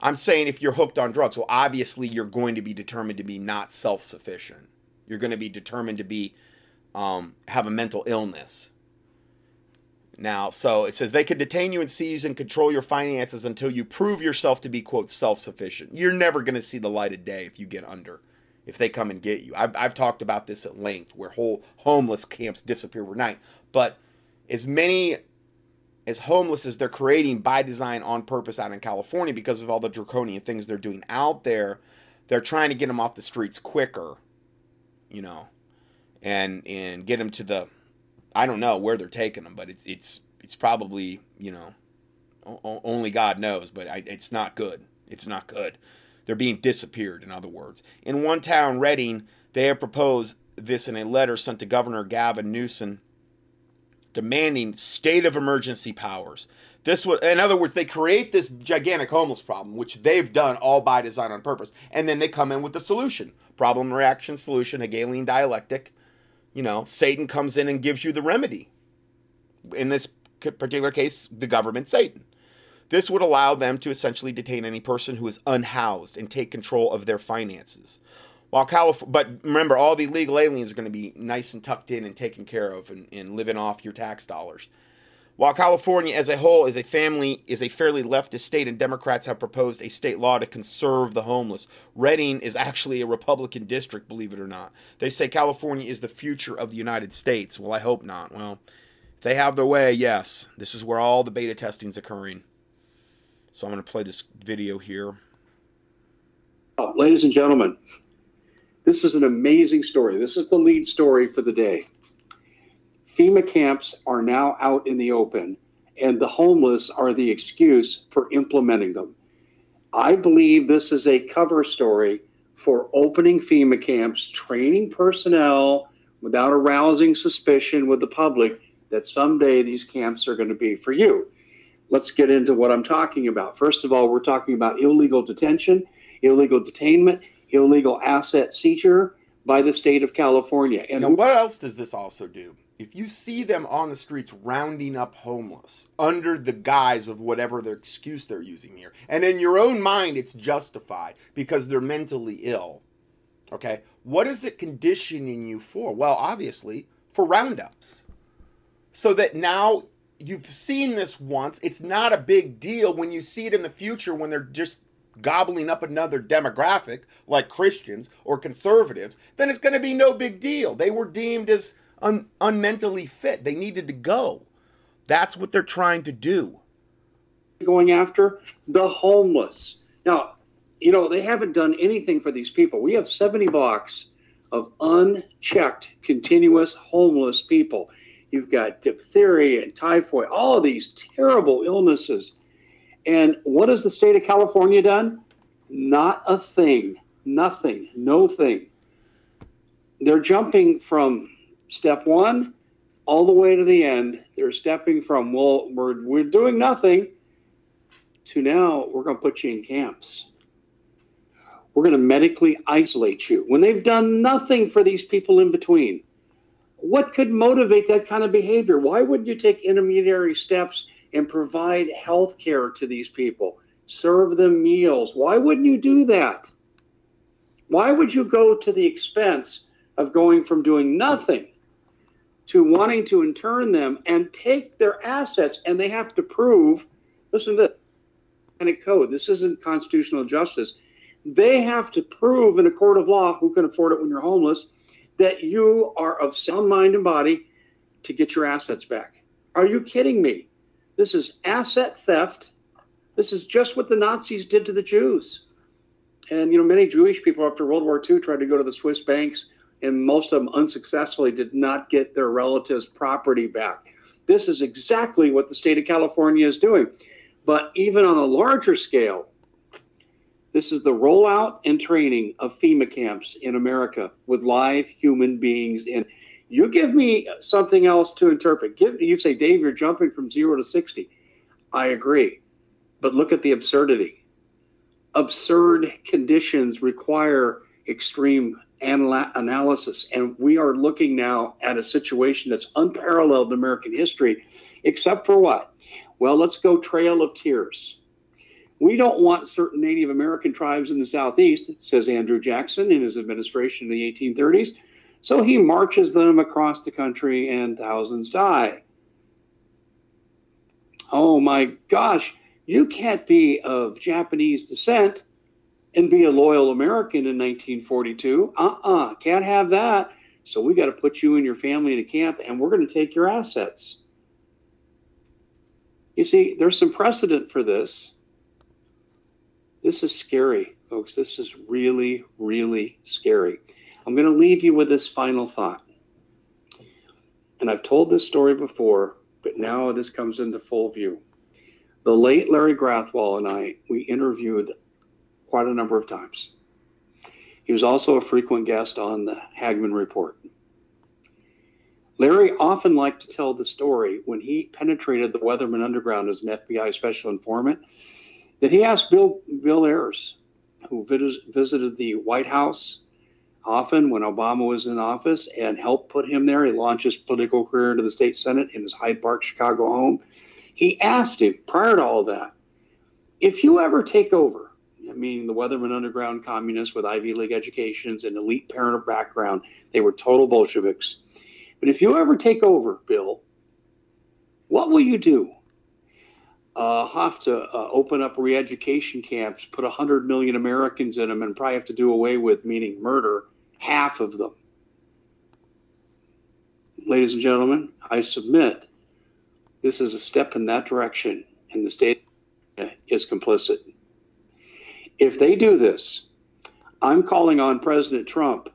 I'm saying if you're hooked on drugs, well, obviously you're going to be determined to be not self-sufficient. You're going to be determined to be, have a mental illness. Now, so it says they could detain you and seize and control your finances until you prove yourself to be, quote, self-sufficient. You're never going to see the light of day if you get under, if they come and get you. I've talked about this at length, where whole homeless camps disappear overnight. But as many as homeless as they're creating by design on purpose out in California, because of all the draconian things they're doing out there, they're trying to get them off the streets quicker, you know, and get them to the, I don't know where they're taking them, but it's probably, you know, only God knows, but it's not good. It's not good. They're being disappeared, in other words. In one town, Reading, they have proposed this in a letter sent to Governor Gavin Newsom, demanding state of emergency powers. This would, in other words, they create this gigantic homeless problem, which they've done all by design on purpose, and then they come in with the solution. Problem, reaction, solution, Hegelian dialectic. You know, Satan comes in and gives you the remedy. In this particular case, the government, Satan. This would allow them to essentially detain any person who is unhoused and take control of their finances. While but remember, all the illegal aliens are going to be nice and tucked in and taken care of and living off your tax dollars. While California as a whole is a fairly leftist state, and Democrats have proposed a state law to conserve the homeless, Reading is actually a Republican district, believe it or not. They say California is the future of the United States. Well, I hope not. Well, if they have their way, yes. This is where all the beta testing is occurring. So I'm going to play this video here. Oh, ladies and gentlemen, this is an amazing story. This is the lead story for the day. FEMA camps are now out in the open, and the homeless are the excuse for implementing them. I believe this is a cover story for opening FEMA camps, training personnel without arousing suspicion with the public that someday these camps are going to be for you. Let's get into what I'm talking about. First of all, we're talking about illegal detention, illegal detainment, illegal asset seizure by the state of California. And now, what else does this also do? If you see them on the streets rounding up homeless under the guise of whatever their excuse they're using here, and in your own mind it's justified because they're mentally ill, okay, what is it conditioning you for? Well, obviously, for roundups. So that now you've seen this once. It's not a big deal when you see it in the future when they're just gobbling up another demographic like Christians or conservatives. Then it's going to be no big deal. They were deemed as unmentally fit. They needed to go. That's what they're trying to do. Going after the homeless. Now, you know, they haven't done anything for these people. We have 70 blocks of unchecked, continuous homeless people. You've got diphtheria and typhoid, all of these terrible illnesses. And what has the state of California done? Not a thing, nothing, no thing. They're jumping from step one all the way to the end. They're stepping from, well, we're doing nothing, to now we're going to put you in camps. We're going to medically isolate you, when they've done nothing for these people in between. What could motivate that kind of behavior? Why wouldn't you take intermediary steps and provide health care to these people? Serve them meals. Why wouldn't you do that? Why would you go to the expense of going from doing nothing to wanting to intern them and take their assets? And they have to prove, listen to this code, this isn't constitutional justice. They have to prove in a court of law, who can afford it when you're homeless, that you are of sound mind and body to get your assets back. Are you kidding me? This is asset theft. This is just what the Nazis did to the Jews. And, you know, many Jewish people after World War II tried to go to the Swiss banks, and most of them unsuccessfully did not get their relatives' property back. This is exactly what the state of California is doing. But even on a larger scale, this is the rollout and training of FEMA camps in America with live human beings. And you give me something else to interpret. You say, Dave, you're jumping from 0 to 60. I agree. But look at the absurdity. Absurd conditions require extreme analysis. And we are looking now at a situation that's unparalleled in American history, except for what? Well, let's go Trail of Tears. We don't want certain Native American tribes in the Southeast, says Andrew Jackson in his administration in the 1830s. So he marches them across the country and thousands die. Oh my gosh, you can't be of Japanese descent and be a loyal American in 1942. Can't have that. So we got to put you and your family in a camp, and we're going to take your assets. You see, there's some precedent for this. This is scary, folks. This is really, really scary. I'm going to leave you with this final thought. And I've told this story before, but now this comes into full view. The late Larry Grathwall and I, we interviewed quite a number of times. He was also a frequent guest on the Hagman Report. Larry often liked to tell the story when he penetrated the Weatherman Underground as an FBI special informant, that he asked Bill Ayers, who visited the White House often when Obama was in office and helped put him there. He launched his political career into the state Senate in his Hyde Park, Chicago home. He asked him prior to all that, if you ever take over, meaning the Weatherman Underground communists with Ivy League educations and elite parent background, they were total Bolsheviks. But if you ever take over, Bill, what will you do? Have to open up re-education camps, put 100 million Americans in them, and probably have to do away with, meaning murder, half of them. Ladies and gentlemen, I submit this is a step in that direction, and the state is complicit. If they do this, I'm calling on President Trump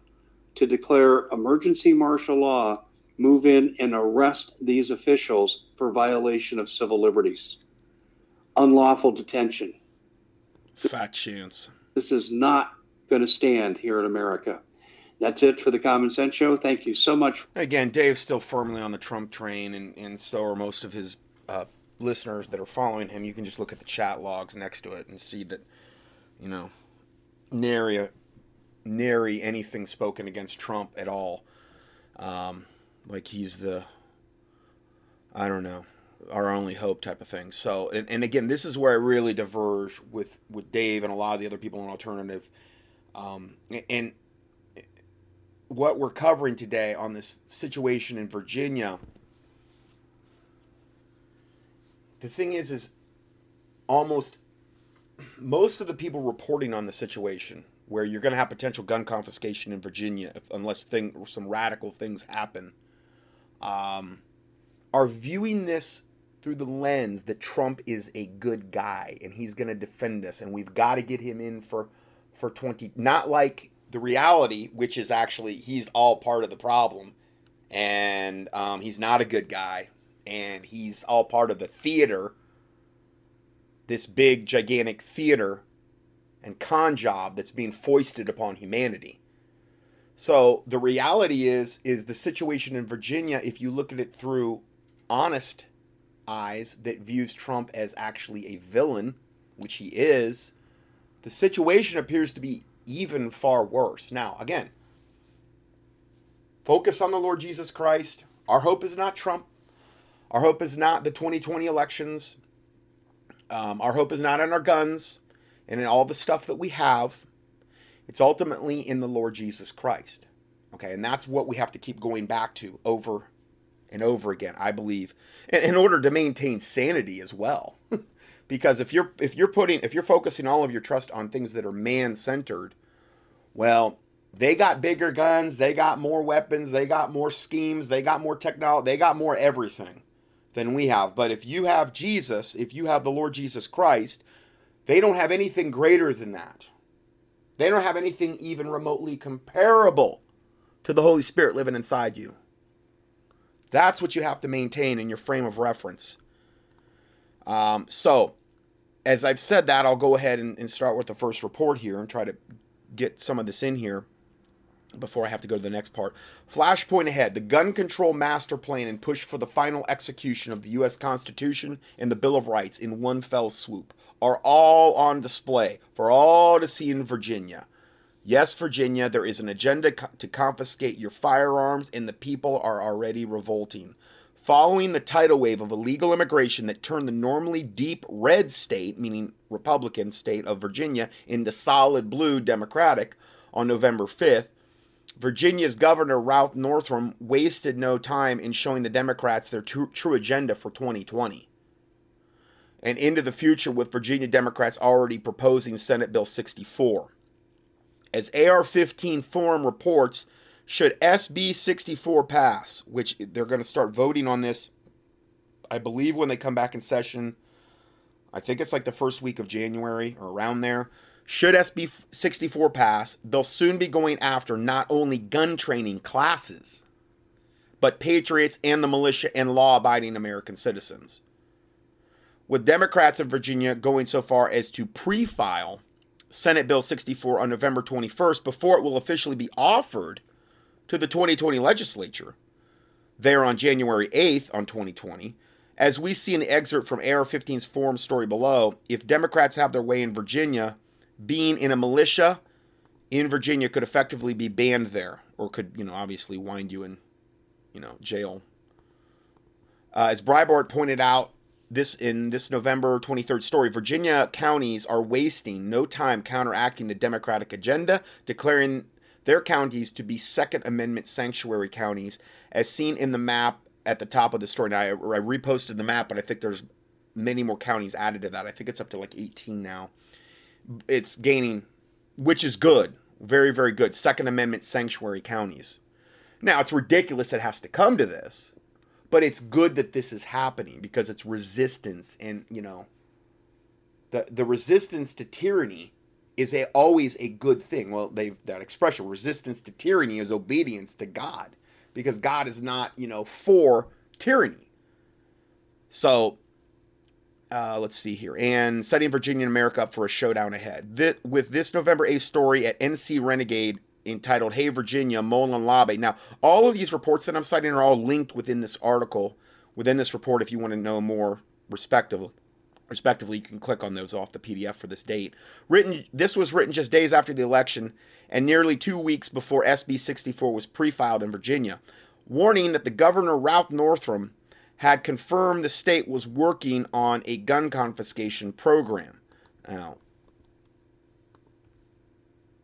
to declare emergency martial law, move in and arrest these officials for violation of civil liberties. Unlawful detention. Fat chance. This is not going to stand here in America. That's it for the Common Sense Show. Thank you so much. Again, Dave's still firmly on the Trump train, and so are most of his listeners that are following him. You can just look at the chat logs next to it and see that, you know, nary anything spoken against Trump at all. Like he's the, I don't know, our only hope type of thing. So, and again, this is where I really diverge with Dave and a lot of the other people in alternative. And what we're covering today on this situation in Virginia, the thing is almost most of the people reporting on the situation where you're going to have potential gun confiscation in Virginia, unless some radical things happen, are viewing this through the lens that Trump is a good guy and he's going to defend us and we've got to get him in for 20, not like the reality, which is actually he's all part of the problem and he's not a good guy and he's all part of the theater, this big gigantic theater and con job that's being foisted upon humanity. So the reality is the situation in Virginia, if you look at it through honest eyes that views Trump as actually a villain, which he is, the situation appears to be even far worse. Now, again, focus on the Lord Jesus Christ. Our hope is not Trump. Our hope is not the 2020 elections. Our hope is not in our guns and in all the stuff that we have. It's ultimately in the Lord Jesus Christ. Okay, and that's what we have to keep going back to over and over again, I believe, in order to maintain sanity as well. Because if you're focusing all of your trust on things that are man-centered, well, they got bigger guns, they got more weapons, they got more schemes, they got more technology, they got more everything than we have. But if you have Jesus, if you have the Lord Jesus Christ, they don't have anything greater than that. They don't have anything even remotely comparable to the Holy Spirit living inside you. That's what you have to maintain in your frame of reference. So, as I've said that, I'll go ahead and start with the first report here and try to get some of this in here before I have to go to the next part. Flashpoint ahead, the gun control master plan and push for the final execution of the U.S. Constitution and the Bill of Rights in one fell swoop are all on display for all to see in Virginia. Yes, Virginia, there is an agenda to confiscate your firearms, and the people are already revolting. Following the tidal wave of illegal immigration that turned the normally deep red state, meaning Republican state of Virginia, into solid blue Democratic on November 5th, Virginia's Governor Ralph Northam wasted no time in showing the Democrats their true agenda for 2020. And into the future with Virginia Democrats already proposing Senate Bill 64. as AR-15 Forum reports, should SB 64 pass, which they're going to start voting on this, I believe, when they come back in session. I think it's like the first week of January or around there. Should SB 64 pass, they'll soon be going after not only gun training classes, but patriots and the militia and law-abiding American citizens. With Democrats in Virginia going so far as to pre-file Senate Bill 64 on November 21st before it will officially be offered to the 2020 legislature there on January 8th on 2020. As we see in the excerpt from AR-15's Forum story below, if Democrats have their way in Virginia, being in a militia in Virginia could effectively be banned there, or could, obviously wind you in, jail. As Breitbart pointed out in this November 23rd story, Virginia counties are wasting no time counteracting the Democratic agenda, declaring their counties to be Second Amendment sanctuary counties, as seen in the map at the top of the story. Now, I reposted the map, but I think there's many more counties added to that. I think it's up to like 18 now. It's gaining, which is good. Very, very good. Second Amendment sanctuary counties. Now, it's ridiculous it has to come to this, but it's good that this is happening because it's resistance. And, the resistance to tyranny is always a good thing. Well, that expression, resistance to tyranny, is obedience to God, because God is not, for tyranny. So... let's see here. And setting Virginia and America up for a showdown ahead. With this November 8th story at NC Renegade entitled, "Hey Virginia, Molon Labe." Now, all of these reports that I'm citing are all linked within this article, within this report, if you want to know more respectively, you can click on those off the PDF for this date. This was written just days after the election and nearly 2 weeks before SB 64 was pre-filed in Virginia, warning that the governor, Ralph Northam, had confirmed the state was working on a gun confiscation program. Now,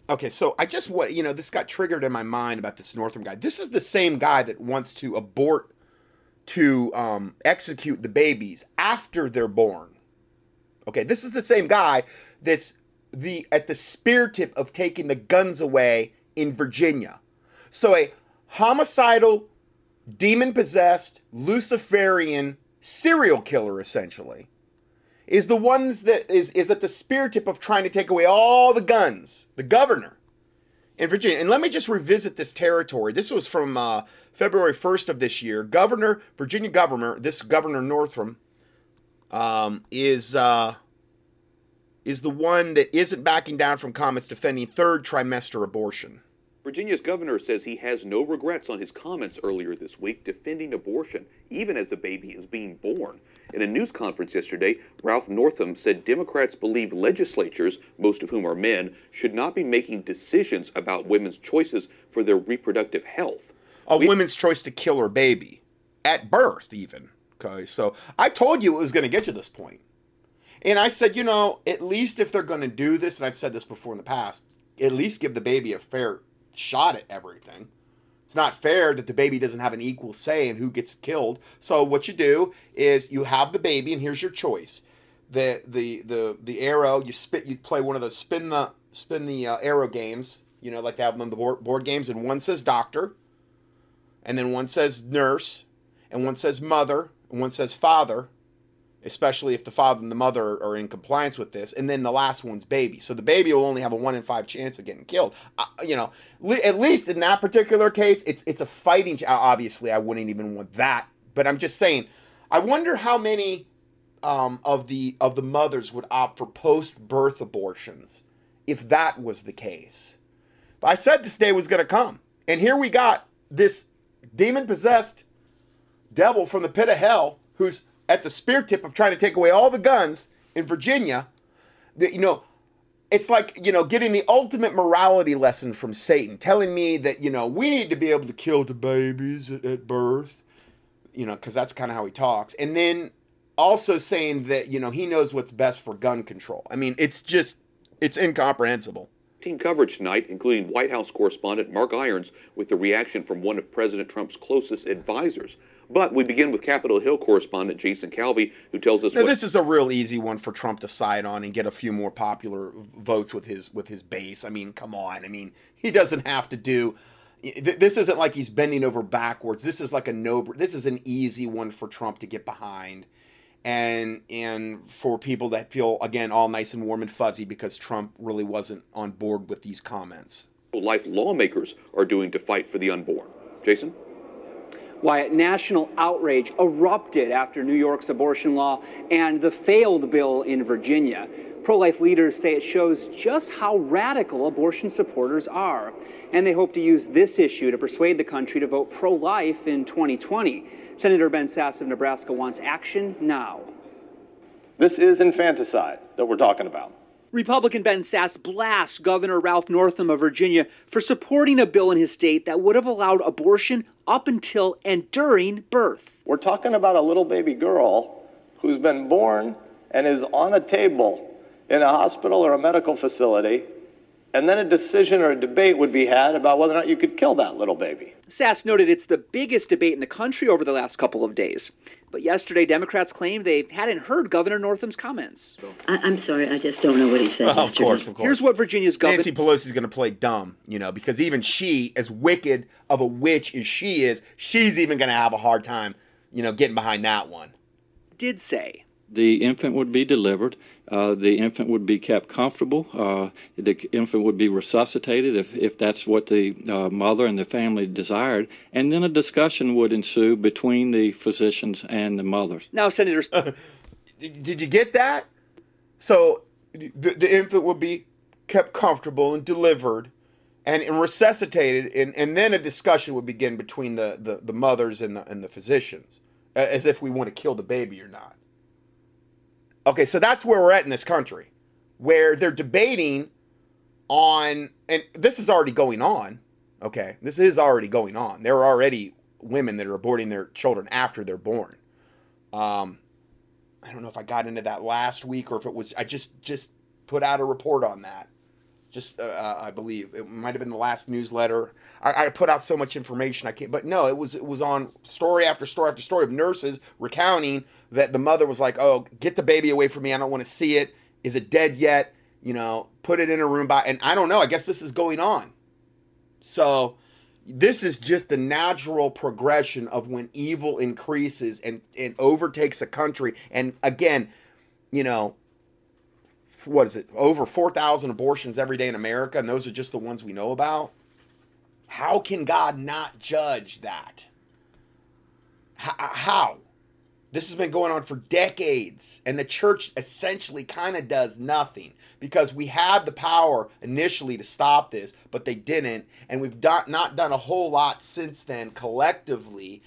okay, so I just this got triggered in my mind about this Northam guy. This is the same guy that wants to execute the babies after they're born. Okay, this is the same guy that's at the spear tip of taking the guns away in Virginia. So a homicidal, demon-possessed, Luciferian serial killer, essentially, is the ones that is at the spear tip of trying to take away all the guns, the governor in Virginia. And let me just revisit this territory. This was from February 1st of this year. Virginia governor Northam, is the one that isn't backing down from comments defending third trimester abortion. Virginia's governor says he has no regrets on his comments earlier this week defending abortion, even as the baby is being born. In a news conference yesterday, Ralph Northam said Democrats believe legislatures, most of whom are men, should not be making decisions about women's choices for their reproductive health. Women's choice to kill her baby, at birth even. Okay, so I told you it was going to get to this point. And I said, at least if they're going to do this, and I've said this before in the past, at least give the baby a fair shot at everything. It's not fair that the baby doesn't have an equal say in who gets killed. So what you do is you have the baby, and here's your choice: the arrow. You play one of those spin the arrow games. Like they have them on the board games, and one says doctor, and then one says nurse, and one says mother, and one says father. Especially if the father and the mother are in compliance with this, and then the last one's baby. So the baby will only have a 1 in 5 chance of getting killed. At least in that particular case, it's a fighting. Obviously, I wouldn't even want that. But I'm just saying, I wonder how many of the mothers would opt for post-birth abortions if that was the case. But I said this day was going to come, and here we got this demon-possessed devil from the pit of hell who's at the spear tip of trying to take away all the guns in Virginia. That, it's like, getting the ultimate morality lesson from Satan, telling me that, we need to be able to kill the babies at birth, because that's kind of how he talks. And then also saying that, he knows what's best for gun control. I mean, it's incomprehensible. Team coverage tonight, including White House correspondent Mark Irons, with the reaction from one of President Trump's closest advisors. But we begin with Capitol Hill correspondent Jason Calvey, who tells us... Now, this is a real easy one for Trump to side on and get a few more popular votes with his base. I mean, come on. I mean, he doesn't have to do... This isn't like he's bending over backwards. This is like a no... This is an easy one for Trump to get behind. And for people that feel, again, all nice and warm and fuzzy because Trump really wasn't on board with these comments. Life lawmakers are doing to fight for the unborn. Jason? Wyatt, national outrage erupted after New York's abortion law and the failed bill in Virginia. Pro-life leaders say it shows just how radical abortion supporters are, and they hope to use this issue to persuade the country to vote pro-life in 2020. Senator Ben Sasse of Nebraska wants action now. This is infanticide that we're talking about. Republican Ben Sasse blasts Governor Ralph Northam of Virginia for supporting a bill in his state that would have allowed abortion up until and during birth. We're talking about a little baby girl who's been born and is on a table in a hospital or a medical facility, and then a decision or a debate would be had about whether or not you could kill that little baby. Sasse noted it's the biggest debate in the country over the last couple of days. But yesterday, Democrats claimed they hadn't heard Governor Northam's comments. I'm sorry, I just don't know what he said yesterday. Of course. Here's what Virginia's governor... Nancy Pelosi's going to play dumb, because even she, as wicked of a witch as she is, she's even going to have a hard time, getting behind that one. Did say... The infant would be delivered, the infant would be kept comfortable, the infant would be resuscitated if that's what the mother and the family desired, and then a discussion would ensue between the physicians and the mothers. Now, Senators... Did you get that? So the infant would be kept comfortable and delivered and resuscitated, and then a discussion would begin between the mothers and the physicians, as if we want to kill the baby or not. Okay, so that's where we're at in this country, where they're debating on, and this is already going on, okay? This is already going on. There are already women that are aborting their children after they're born. I don't know if I got into that last week or if it was, I just put out a report on that. I believe it might have been the last newsletter. I put out so much information I can't. But no, it was on story after story after story of nurses recounting that the mother was like, "Oh, get the baby away from me! I don't want to see it. Is it dead yet? Put it in a room by." And I don't know. I guess this is going on. So this is just the natural progression of when evil increases and overtakes a country. And again, what is it, over 4,000 abortions every day in America, and those are just the ones we know about? How can God not judge that? How? This has been going on for decades, and the church essentially kind of does nothing because we had the power initially to stop this, but they didn't, and we've not done a whole lot since then collectively.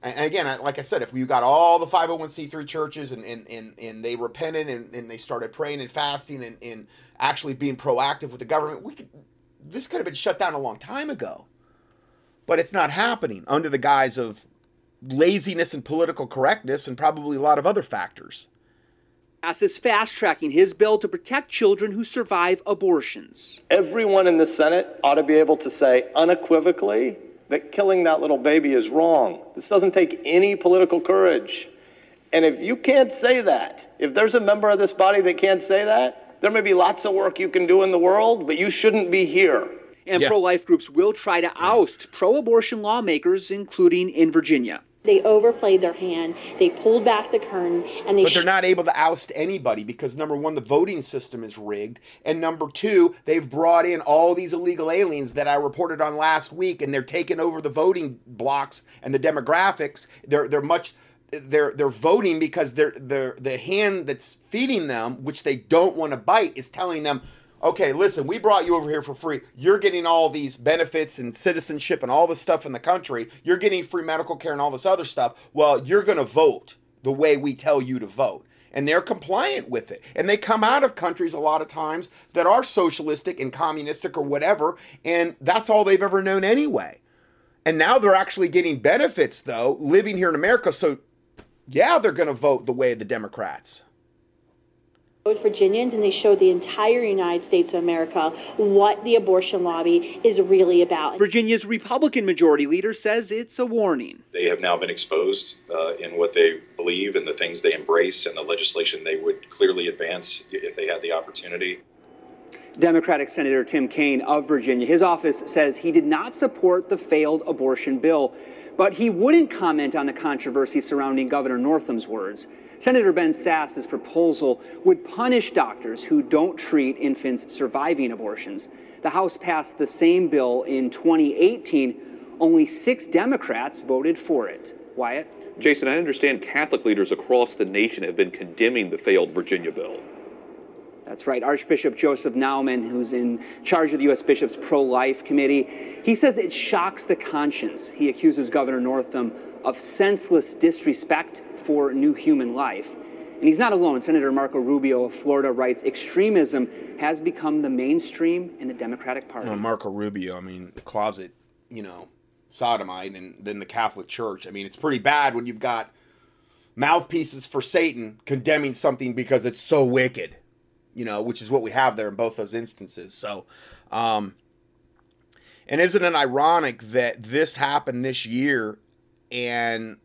And again, like I said, if we got all the 501c3 churches and they repented and they started praying and fasting and actually being proactive with the government, this could have been shut down a long time ago. But it's not happening under the guise of laziness and political correctness and probably a lot of other factors. Sasse is fast-tracking his bill to protect children who survive abortions. Everyone in the Senate ought to be able to say unequivocally that killing that little baby is wrong. This doesn't take any political courage. And if you can't say that, if there's a member of this body that can't say that, there may be lots of work you can do in the world, but you shouldn't be here. And pro-life groups will try to oust pro-abortion lawmakers, including in Virginia. They overplayed their hand, they pulled back the curtain, and But they're not able to oust anybody because, number one, the voting system is rigged, and number two, they've brought in all these illegal aliens that I reported on last week, and they're taking over the voting blocks and the demographics. They're voting because the hand that's feeding them, which they don't want to bite, is telling them, okay, listen, we brought you over here for free. You're getting all these benefits and citizenship and all this stuff in the country. You're getting free medical care and all this other stuff. Well, you're going to vote the way we tell you to vote. And they're compliant with it. And they come out of countries a lot of times that are socialistic and communistic or whatever, and that's all they've ever known anyway. And now they're actually getting benefits, though, living here in America. So, yeah, they're going to vote the way of the Democrats. showed Virginians and they showed the entire United States of America what the abortion lobby is really about. Virginia's Republican majority leader says it's a warning. They have now been exposed in what they believe and the things they embrace and the legislation they would clearly advance if they had the opportunity. Democratic Senator Tim Kaine of Virginia, his office says he did not support the failed abortion bill, but he wouldn't comment on the controversy surrounding Governor Northam's words. Senator Ben Sasse's proposal would punish doctors who don't treat infants surviving abortions. The House passed the same bill in 2018. Only 6 Democrats voted for it. Wyatt? Jason, I understand Catholic leaders across the nation have been condemning the failed Virginia bill. That's right. Archbishop Joseph Nauman, who's in charge of the U.S. Bishops' Pro-Life Committee, he says it shocks the conscience. He accuses Governor Northam of senseless disrespect for new human life. And he's not alone. Senator Marco Rubio of Florida writes, extremism has become the mainstream in the Democratic Party. You know, Marco Rubio, I mean, the closet, you know, sodomite, and then the Catholic Church. I mean, it's pretty bad when you've got mouthpieces for Satan condemning something because it's so wicked. You know, which is what we have there in both those instances. So, and isn't it ironic that this happened this year and,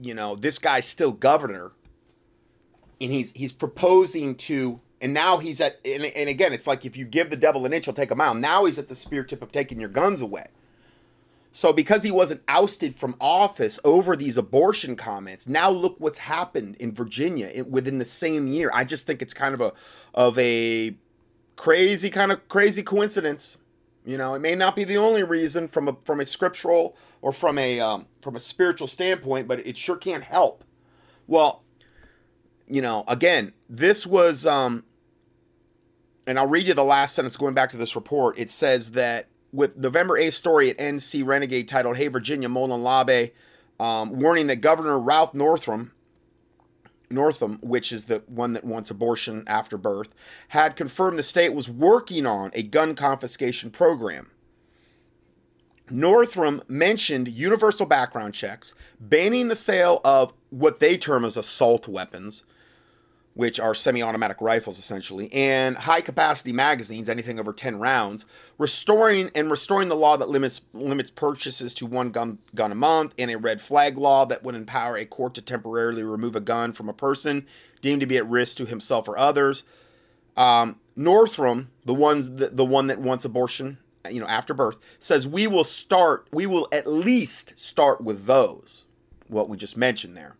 you know, this guy's still governor and he's proposing to, and now he's at, and again, it's like if you give the devil an inch, he'll take a mile. Now he's at the spear tip of taking your guns away. So because he wasn't ousted from office over these abortion comments, now look what's happened in Virginia within the same year. I just think it's kind of a crazy coincidence. You know, it may not be the only reason from a scriptural or from a spiritual standpoint, but it sure can't help. Well, you know, again, this was, and I'll read you the last sentence going back to this report. It says that, with November 8th story at NC Renegade titled, "Hey Virginia, Molon Labe," warning that Governor Ralph Northam, which is the one that wants abortion after birth, had confirmed the state was working on a gun confiscation program. Northam mentioned universal background checks, banning the sale of what they term as assault weapons, which are semi-automatic rifles essentially, and high-capacity magazines, anything over 10 rounds, restoring the law that limits purchases to one gun a month, and a red flag law that would empower a court to temporarily remove a gun from a person deemed to be at risk to himself or others. Northam, the one that wants abortion, you know, after birth, says we will at least start with those, what we just mentioned there.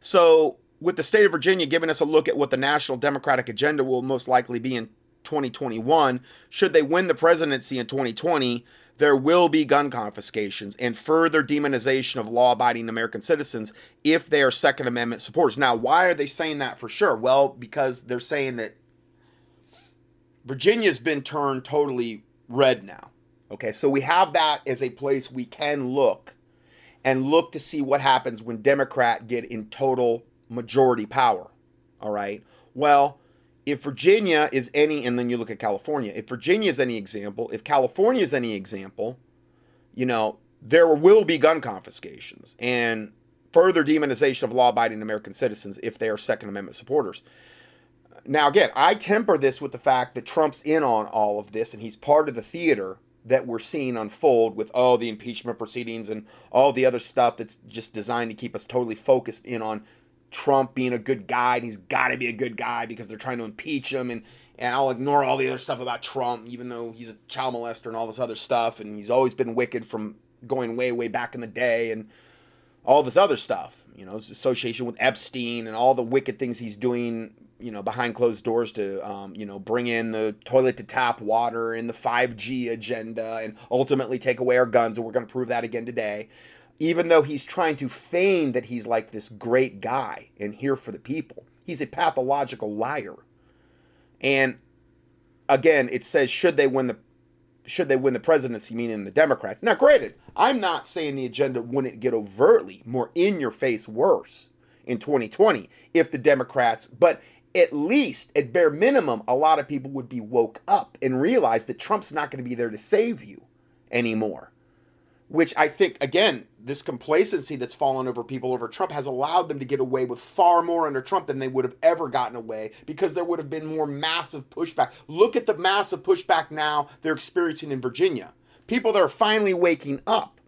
So, with the state of Virginia giving us a look at what the national Democratic agenda will most likely be in 2021, should they win the presidency in 2020, there will be gun confiscations and further demonization of law-abiding American citizens if they are Second Amendment supporters. Now, why are they saying that for sure? Well, because they're saying that Virginia's been turned totally red now. Okay, so we have that as a place we can look and look to see what happens when Democrats get in total majority power. All right, well, if Virginia is any, and then you look at California, if Virginia is any example, if California is any example, you know, there will be gun confiscations and further demonization of law-abiding American citizens if they are Second Amendment supporters. Now, again, I temper this with the fact that Trump's in on all of this and he's part of the theater that we're seeing unfold with all the impeachment proceedings and all the other stuff that's just designed to keep us totally focused in on Trump being a good guy, and he's got to be a good guy because they're trying to impeach him, and I'll ignore all the other stuff about Trump, even though he's a child molester and all this other stuff, and he's always been wicked from going way back in the day, and all this other stuff, you know, his association with Epstein and all the wicked things he's doing, you know, behind closed doors to, you know, bring in the toilet to tap water and the 5G agenda and ultimately take away our guns, and we're going to prove that again today. Even though he's trying to feign that he's like this great guy and here for the people, he's a pathological liar. And again, it says should they win the presidency, meaning the Democrats. Now, granted, I'm not saying the agenda wouldn't get overtly more in your face worse in 2020 if the Democrats, but at least at bare minimum, a lot of people would be woke up and realize that Trump's not going to be there to save you anymore. which I think, again, this complacency that's fallen over people over Trump has allowed them to get away with far more under Trump than they would have ever gotten away, because there would have been more massive pushback. Look at the massive pushback now they're experiencing in Virginia. People that are finally waking up,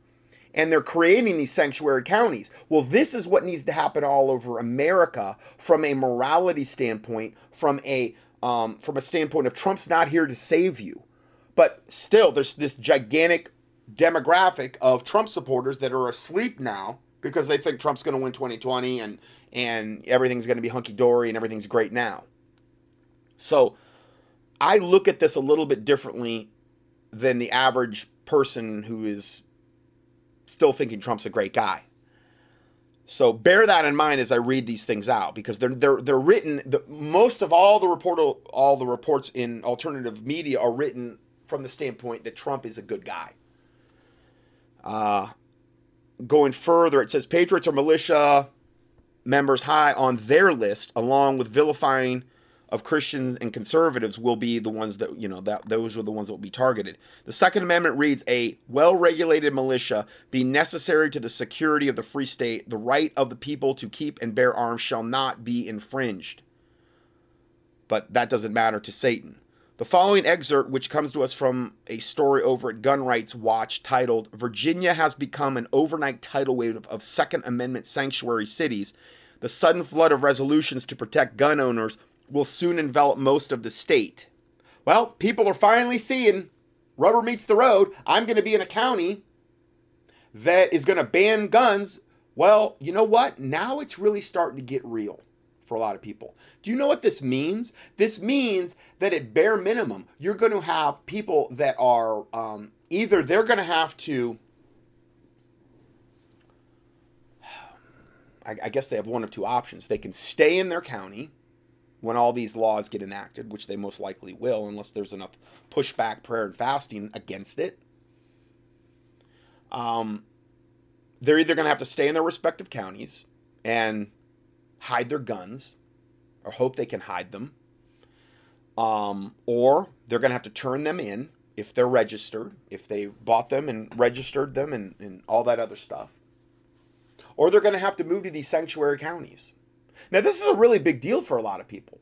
and they're creating these sanctuary counties. Well, this is what needs to happen all over America from a morality standpoint, from a standpoint of Trump's not here to save you. But still, there's this gigantic demographic of Trump supporters that are asleep now because they think Trump's going to win 2020 and everything's going to be hunky-dory and everything's great now. So I look at this a little bit differently than the average person who is still thinking Trump's a great guy. So bear that in mind as I read these things out, because they're written. Most of all the reports in alternative media are written from the standpoint that Trump is a good guy. Going further, it says patriots or militia members high on their list, along with vilifying of Christians and conservatives, will be the ones that, you know, that those are the ones that will be targeted. The Second Amendment reads, a well-regulated militia be necessary to the security of the free state. The right of the people to keep and bear arms shall not be infringed. But that doesn't matter to Satan. The following excerpt, which comes to us from a story over at Gun Rights Watch titled, Virginia has become an overnight tidal wave of Second Amendment sanctuary cities. The sudden flood of resolutions to protect gun owners will soon envelop most of the state. Well, people are finally seeing rubber meets the road. I'm going to be in a county that is going to ban guns. Well, you know what? Now it's really starting to get real for a lot of people. Do you know what this means? This means that at bare minimum, you're going to have people that are either they're going to have to, I guess they have one of two options. They can stay in their county when all these laws get enacted, which they most likely will, unless there's enough pushback, prayer, and fasting against it. They're either going to have to stay in their respective counties and hide their guns, or hope they can hide them, or they're going to have to turn them in if they're registered, if they bought them and registered them and all that other stuff. Or they're going to have to move to these sanctuary counties. Now, this is a really big deal for a lot of people,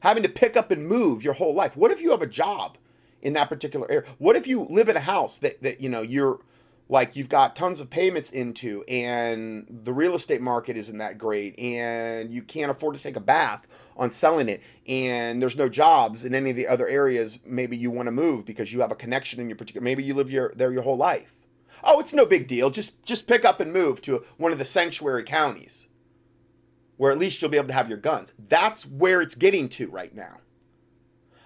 having to pick up and move your whole life. What if you have a job in that particular area? What if you live in a house that you know, you're like, you've got tons of payments into, and the real estate market isn't that great, and you can't afford to take a bath on selling it, and there's no jobs in any of the other areas? Maybe you want to move because you have a connection in your particular, maybe you live there your whole life. Oh, it's no big deal. Just pick up and move to one of the sanctuary counties, where at least you'll be able to have your guns. That's where it's getting to right now.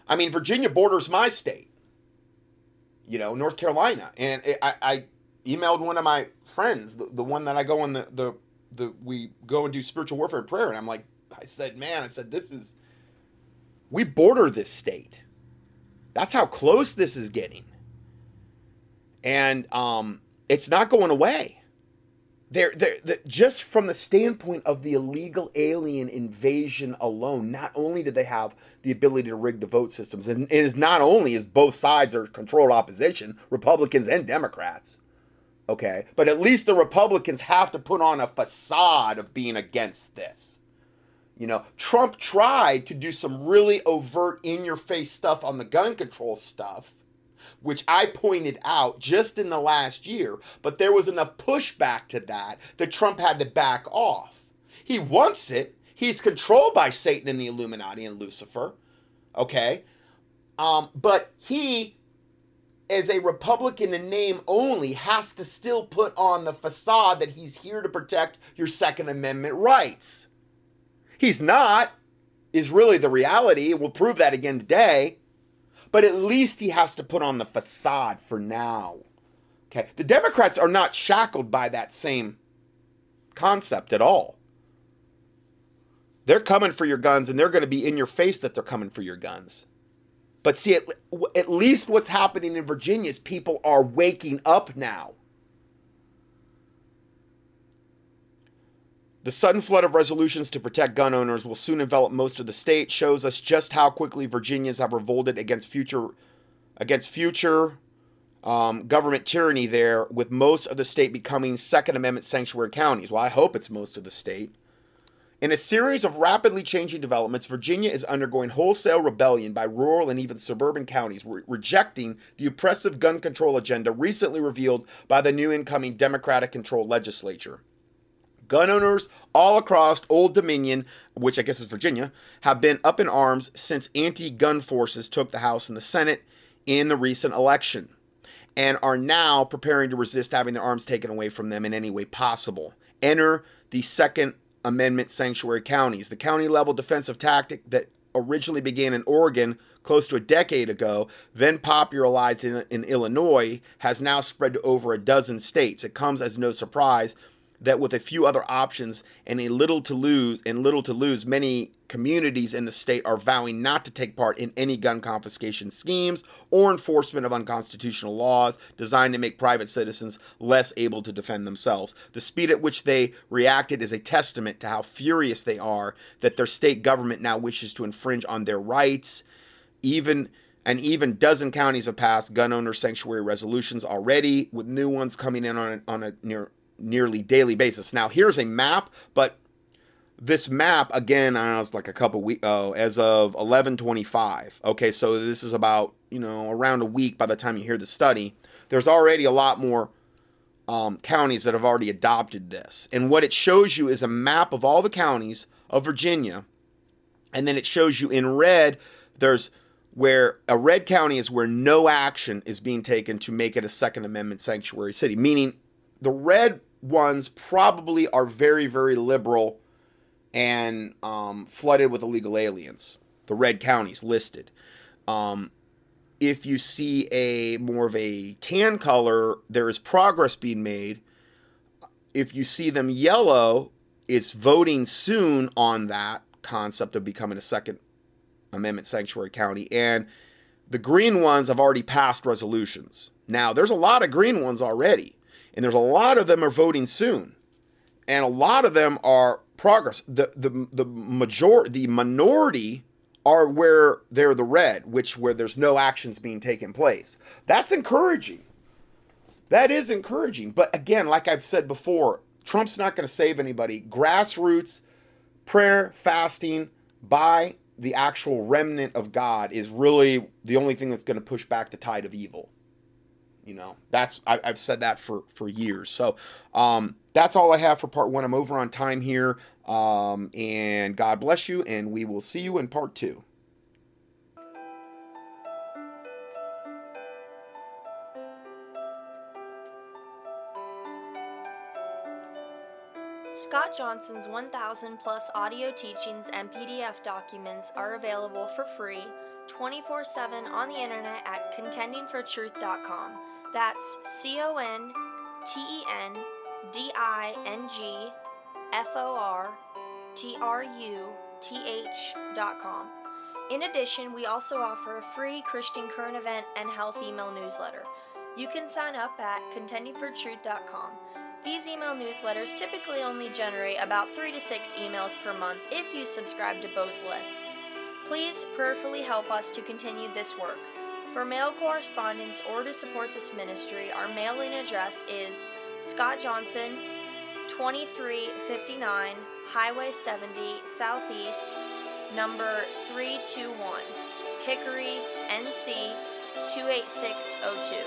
I mean, Virginia borders my state, you know, North Carolina. And I emailed one of my friends, the one that I go on we go and do spiritual warfare and prayer. And I'm like, I said, we border this state. That's how close this is getting. And it's not going away. They're just from the standpoint of the illegal alien invasion alone, not only do they have the ability to rig the vote systems, and it is not only as both sides are controlled opposition, Republicans and Democrats, okay, but at least the Republicans have to put on a facade of being against this. You know, Trump tried to do some really overt in-your-face stuff on the gun control stuff, which I pointed out just in the last year, but there was enough pushback to that Trump had to back off. He wants it. He's controlled by Satan and the Illuminati and Lucifer, okay? But he, as a Republican in name only, has to still put on the facade that he's here to protect your Second Amendment rights. He's not, is really the reality. We'll prove that again today. But at least he has to put on the facade for now. Okay. The Democrats are not shackled by that same concept at all. They're coming for your guns, and they're going to be in your face that they're coming for your guns. But see, at least what's happening in Virginia is people are waking up now. The sudden flood of resolutions to protect gun owners will soon envelop most of the state, shows us just how quickly Virginians have revolted against future government tyranny there, with most of the state becoming Second Amendment sanctuary counties. Well, I hope it's most of the state. In a series of rapidly changing developments, Virginia is undergoing wholesale rebellion by rural and even suburban counties rejecting the oppressive gun control agenda recently revealed by the new incoming Democratic-controlled legislature. Gun owners all across Old Dominion, which I guess is Virginia, have been up in arms since anti-gun forces took the House and the Senate in the recent election, and are now preparing to resist having their arms taken away from them in any way possible. Enter the Second Amendment sanctuary counties. The county-level defensive tactic that originally began in Oregon close to a decade ago, then popularized in Illinois, has now spread to over a dozen states. It comes as no surprise that with a few other options and little to lose, many communities in the state are vowing not to take part in any gun confiscation schemes or enforcement of unconstitutional laws designed to make private citizens less able to defend themselves. The speed at which they reacted is a testament to how furious they are that their state government now wishes to infringe on their rights. Even dozen counties have passed gun owner sanctuary resolutions already, with new ones coming in on a nearly daily basis. Now, here's a map, but this map, again, I don't know, it's like a couple weeks, as of 11/25. Okay, so this is about, around a week by the time you hear the study. There's already a lot more counties that have already adopted this. And what it shows you is a map of all the counties of Virginia. And then it shows you in red, there's where a red county is where no action is being taken to make it a Second Amendment sanctuary city, meaning the red ones probably are very, very liberal and flooded with illegal aliens, the red counties listed. If you see a more of a tan color, there is progress being made. If you see them yellow, it's voting soon on that concept of becoming a Second Amendment sanctuary county. And the green ones have already passed resolutions. Now, there's a lot of green ones already, and there's a lot of them are voting soon, and a lot of them are progress. The minority are where they're the red, where there's no actions being taken place. That's encouraging. That is encouraging. But again, like I've said before, Trump's not going to save anybody. Grassroots prayer, fasting by the actual remnant of God is really the only thing that's going to push back the tide of evil. That's I've said that for years. So that's all I have for part one. I'm over on time here. And God bless you, and we will see you in part two. Scott Johnson's 1,000+ audio teachings and PDF documents are available for free 24/7 on the internet at contendingfortruth.com. That's contendingfortruth.com. In addition, we also offer a free Christian current event and health email newsletter. You can sign up at contendingfortruth.com. These email newsletters typically only generate about 3 to 6 emails per month if you subscribe to both lists. Please prayerfully help us to continue this work. For mail correspondence or to support this ministry, our mailing address is Scott Johnson, 2359 Highway 70 Southeast, number 321, Hickory, NC 28602.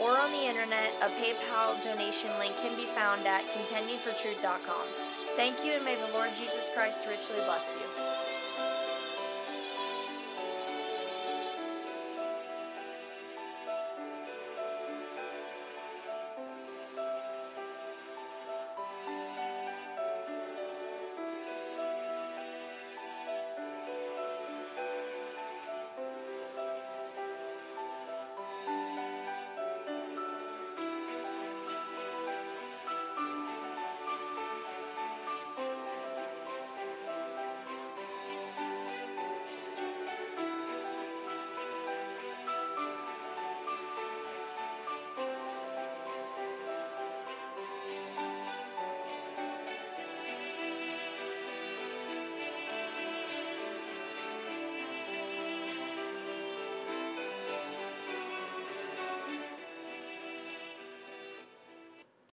Or on the internet, a PayPal donation link can be found at contendingfortruth.com. Thank you, and may the Lord Jesus Christ richly bless you.